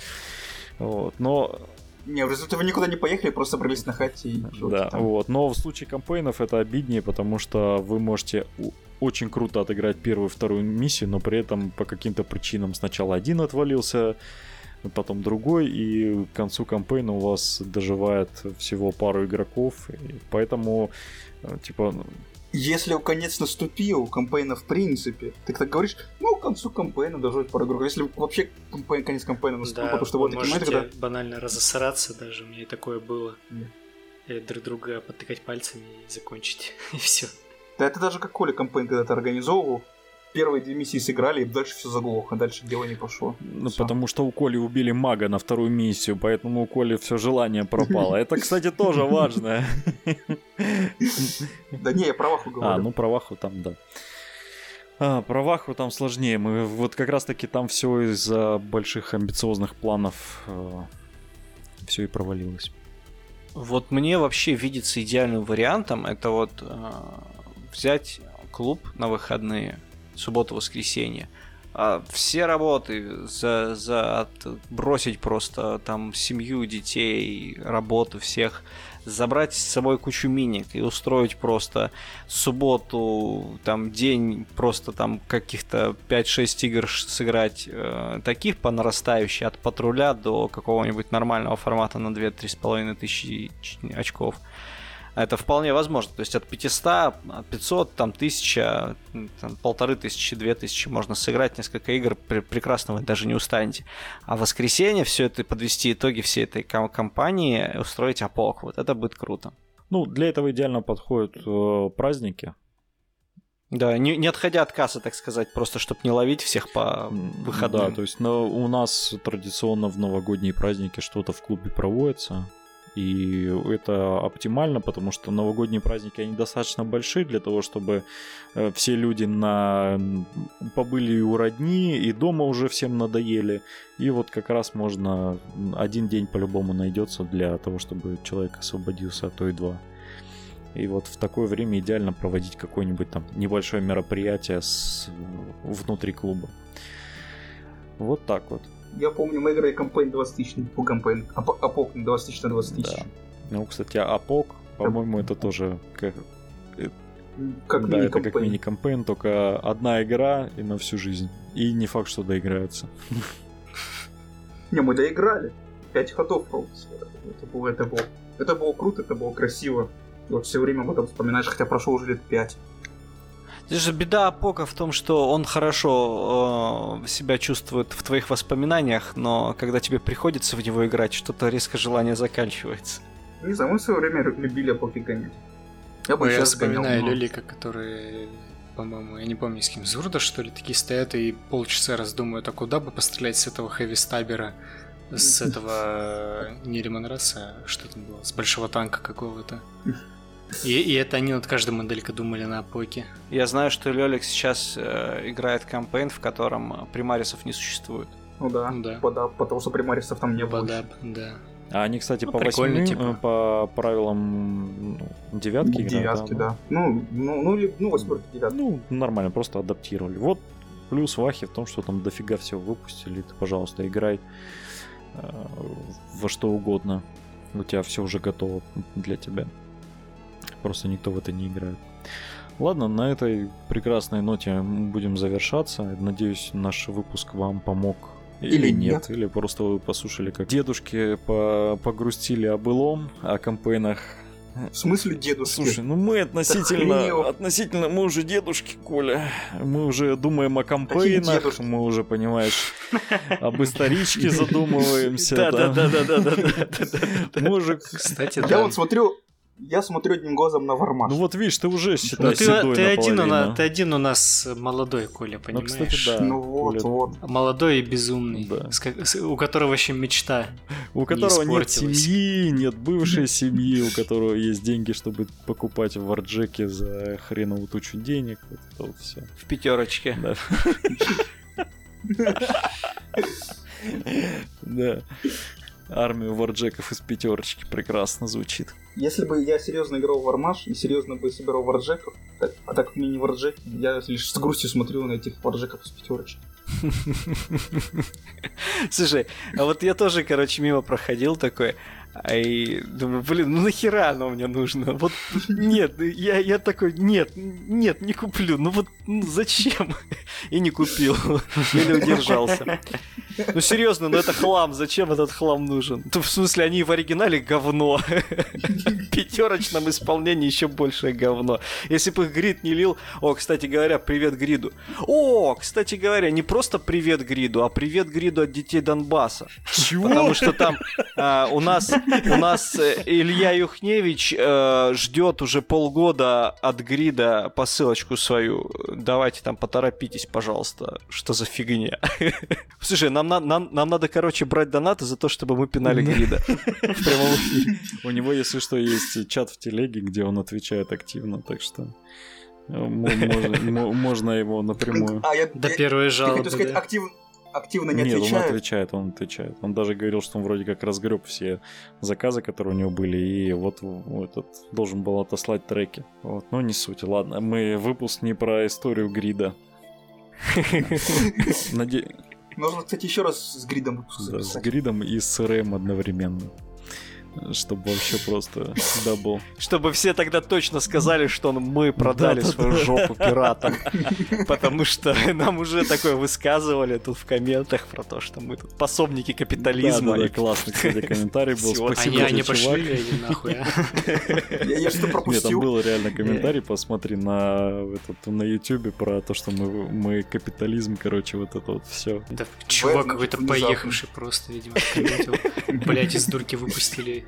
Вот, но... Не, в результате вы никуда не поехали, просто брались на хате. И... Да, вот. Но в случае кампейнов это обиднее, потому что вы можете очень круто отыграть первую, вторую миссию, но при этом по каким-то причинам сначала один отвалился, потом другой, и к концу кампейна у вас доживает всего пару игроков, и поэтому, типа... Если конец наступил, кампейна в принципе, ты так говоришь, ну, к концу кампейна должно быть пара игроков. Если вообще конец кампейна наступил, да, потому что вот такие моменты, когда... банально разосраться даже, у меня и такое было. Друг друга подтыкать пальцами и закончить, и все. Да, это даже как Коля кампейн когда-то организовывал. Первые две миссии сыграли, и дальше все заглохло, дальше дело не пошло. Ну, потому что у Коли убили мага на вторую миссию, поэтому у Коли все желание пропало. Это, кстати, тоже важно. Да не, я про Ваху говорю. А, ну про Ваху там, да. Про Ваху там сложнее. Мы вот как раз-таки там все из-за больших амбициозных планов все и провалилось. Вот мне вообще видится идеальным вариантом, это вот взять клуб на выходные, суббота-воскресенье. Все работы бросить просто там семью, детей, работу всех, забрать с собой кучу миник и устроить просто субботу, там день просто там каких-то 5-6 игр сыграть, таких по нарастающей, от патруля до какого-нибудь нормального формата на 2-3,5 тысячи очков. Это вполне возможно. То есть от 500, от 500, там 1000, там 1500, 2000 можно сыграть несколько игр, прекрасно вы даже не устанете. А в воскресенье все это подвести итоги всей этой кампании, устроить ополк. Вот это будет круто. Ну, для этого идеально подходят праздники. Да, не отходя от кассы, так сказать, просто чтобы не ловить всех по выходам. Да, то есть у нас традиционно в новогодние праздники что-то в клубе проводится. И это оптимально, потому что новогодние праздники, они достаточно большие для того, чтобы все люди побыли у родни, и дома уже всем надоели. И вот как раз можно... Один день по-любому найдется для того, чтобы человек освободился, а то и два. И вот в такое время идеально проводить какое-нибудь там небольшое мероприятие внутри клуба. Вот так вот. Я помню, мы играли кампейн 20 тысяч по кампейн. Апок 20 тысяч на 20 тысяч. Да. Ну, кстати, Апок, по-моему, это тоже как да, это как мини-кампейн, только одна игра и на всю жизнь. И не факт, что доиграются. Не, мы доиграли. 5 ходов просто. Это было круто, это было красиво. Вот все время об этом вспоминаешь, хотя прошло уже лет 5. Здесь же беда Апока в том, что он хорошо себя чувствует в твоих воспоминаниях, но когда тебе приходится в него играть, что-то резко желание заканчивается. Не знаю, мы в свое время любили Апоки гонять. Я бы сейчас вспоминаю Лелика, которые, по-моему, я не помню, с кем, с Зурда, что ли, такие стоят и полчаса раздумывают, а куда бы пострелять с этого хэви-стабера, с этого не Римонраса, что там было, с большого танка какого-то. И это они над каждой моделькой думали на поке. Я знаю, что Лёлик сейчас играет кампейн, в котором примарисов не существует. Ну да, да. Подап, потому что примарисов там не было. Подап, да. А они, кстати, ну, по восьмым, типа, по правилам девятки играют. Девятки, да. Ну, восьмерки, девятки. Ну, нормально, просто адаптировали. Вот плюс Вахи в том, что там дофига всего выпустили. Ты, пожалуйста, играй во что угодно. У тебя все уже готово для тебя. Просто никто в это не играет. Ладно, на этой прекрасной ноте мы будем завершаться. Надеюсь, наш выпуск вам помог. Или нет. Или просто вы послушали, как дедушки погрустили о былом, о кампейнах. В смысле дедушки? Слушай, ну мы относительно мы уже дедушки, Коля. Мы уже думаем о кампейнах, мы уже, понимаешь, об историчке задумываемся. Да. Мужик, кстати, да. Я вот смотрю... Я смотрю одним глазом на Вармаш. Ну вот видишь, ты уже считаешь седой наполовину. Ты один у нас молодой, Коля, понимаешь? Ну, кстати, да. Ну вот, вот. Молодой и безумный. Да. У которого еще мечта не испортилась. У которого нет семьи, нет бывшей семьи, у которого есть деньги, чтобы покупать в Варджеке за хреновую тучу денег. Вот это вот все. В пятерочке. Да. Да. Армию варджеков из пятерочки прекрасно звучит. Если бы я серьезно играл в Вармаш и серьезно бы собирал варджеков, а так мини-варджеки, я лишь с грустью смотрю на этих варджеков из пятерочки. Слушай, а вот я тоже, короче, мимо проходил такой, и думаю, блин, ну нахера оно мне нужно? Вот нет, я такой, нет, не куплю, ну вот ну, зачем? И не купил, или удержался. Ну серьезно, ну это хлам, зачем этот хлам нужен? В смысле, они в оригинале говно. В пятерочном исполнении еще большее говно. Если бы их Грид не лил... О, кстати говоря, привет Гриду. О, кстати говоря, не просто привет Гриду, а привет Гриду от детей Донбасса. Чего? Потому что там у нас Илья Юхневич ждет уже полгода от Грида посылочку свою. Давайте там поторопитесь, пожалуйста. Что за фигня? Слушай, нам надо, короче, брать донаты за то, чтобы мы пинали Грида. В прямом эфире. У него, если что, есть чат в телеге, где он отвечает активно, так что... Можно его напрямую. До первой жалобы. Ты хотел сказать, активно не отвечает? Нет, он отвечает. Он даже говорил, что он вроде как разгреб все заказы, которые у него были, и вот этот должен был отослать треки. Вот, но не суть. Ладно, мы выпуск не про историю Грида. Нужно, кстати, еще раз с Гридом выпуск записать. Да, с Гридом и с РМ одновременно. Чтобы вообще просто дабл. Чтобы все тогда точно сказали, что мы продали свою жопу пиратам. Потому что нам уже такое высказывали тут в комментах про то, что мы тут пособники капитализма. Да, классный, кстати, комментарий был. Спасибо, они пошли нахуй. Я что-то пропустил. Там был реально комментарий, посмотри на Ютубе про то, что мы капитализм, короче, вот это вот все. Да чувак какой-то поехавший просто, видимо, комментил. Блять, из дурки выпустили.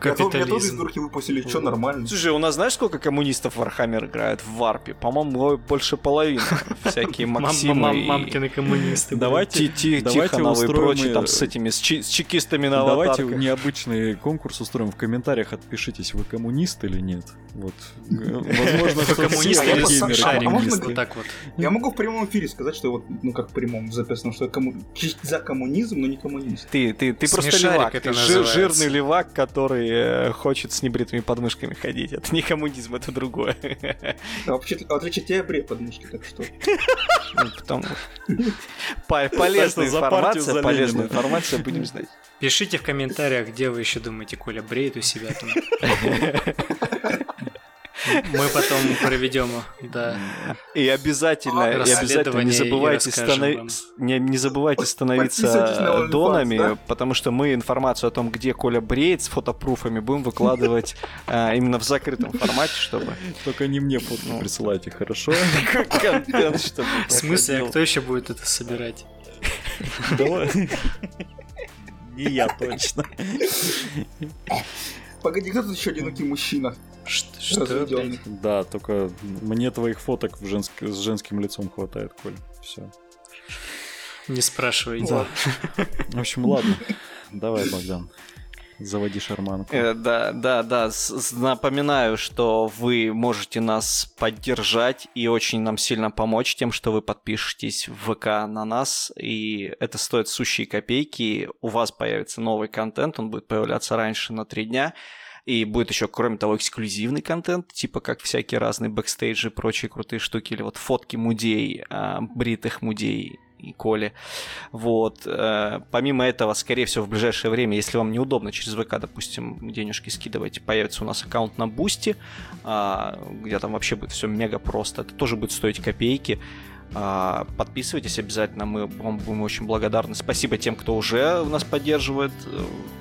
Я тоже из дурки выпустили, что нормально. Слушай, у нас знаешь, сколько коммунистов в Warhammer играет в Варпе? По-моему, больше половины. Всякие Максимы и... Мамкины коммунисты. Давайте Тихоновы и прочие там с этими, с чекистами на аватарках. Давайте необычный конкурс устроим. В комментариях отпишитесь, вы коммунист или нет. Вот. Возможно, что коммунисты или геймеры. Я могу в прямом эфире сказать, что вот, ну как в прямом записано, что за коммунизм, но не коммунист. Ты просто левак, ты жирный левак, который хочет с небритыми подмышками ходить. Это не коммунизм, это другое. А вообще, в отличие от тебя, бред подмышки, так что... Полезная информация, будем знать. Пишите в комментариях, где вы еще думаете, Коля бреет у себя там. Мы потом проведем, да. И обязательно не забывайте становиться донами, потому что мы информацию о том, где Коля бреет с фотопруфами, будем выкладывать именно в закрытом формате, чтобы... Только не мне фото присылайте, хорошо? В смысле, а кто еще будет это собирать? Не я точно. Погоди, кто тут еще одинокий мужчина? Что? Да, только мне твоих фоток с женским лицом хватает, Коль. Все. Не спрашивай. Да. В общем, ладно. Давай, Богдан. Заводи шарманку. Да. Напоминаю, что вы можете нас поддержать и очень нам сильно помочь тем, что вы подпишетесь в ВК на нас, и это стоит сущие копейки. У вас появится новый контент, он будет появляться раньше на 3 дня, и будет еще, кроме того, эксклюзивный контент, типа как всякие разные бэкстейджи и прочие крутые штуки, или вот фотки мудей, бритых мудей и Коли. Вот. Помимо этого, скорее всего, в ближайшее время, если вам неудобно через ВК, допустим, денежки скидывать, появится у нас аккаунт на Бусти, где там вообще будет все мега просто. Это тоже будет стоить копейки. Подписывайтесь обязательно, мы вам будем очень благодарны. Спасибо тем, кто уже нас поддерживает.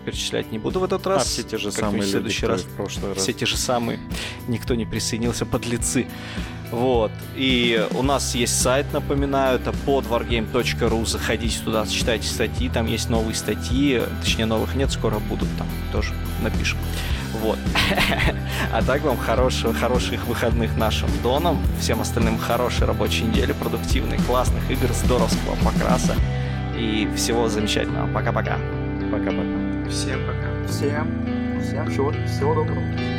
Перечислять не буду в этот раз. Все те же самые люди, кто в прошлый раз. Все те же самые. Никто не присоединился, подлецы. Вот. И у нас есть сайт, напоминаю, это podwargame.ru. Заходите туда, читайте статьи. Там есть новые статьи. Точнее, новых нет, скоро будут. Там тоже напишем. Вот. А так вам хороших выходных нашим донам. Всем остальным хорошей рабочей недели, продуктивной, классных игр, здоровского покраса и всего замечательного. Пока-пока. Пока-пока. Всем пока. Всем. Всем всего доброго.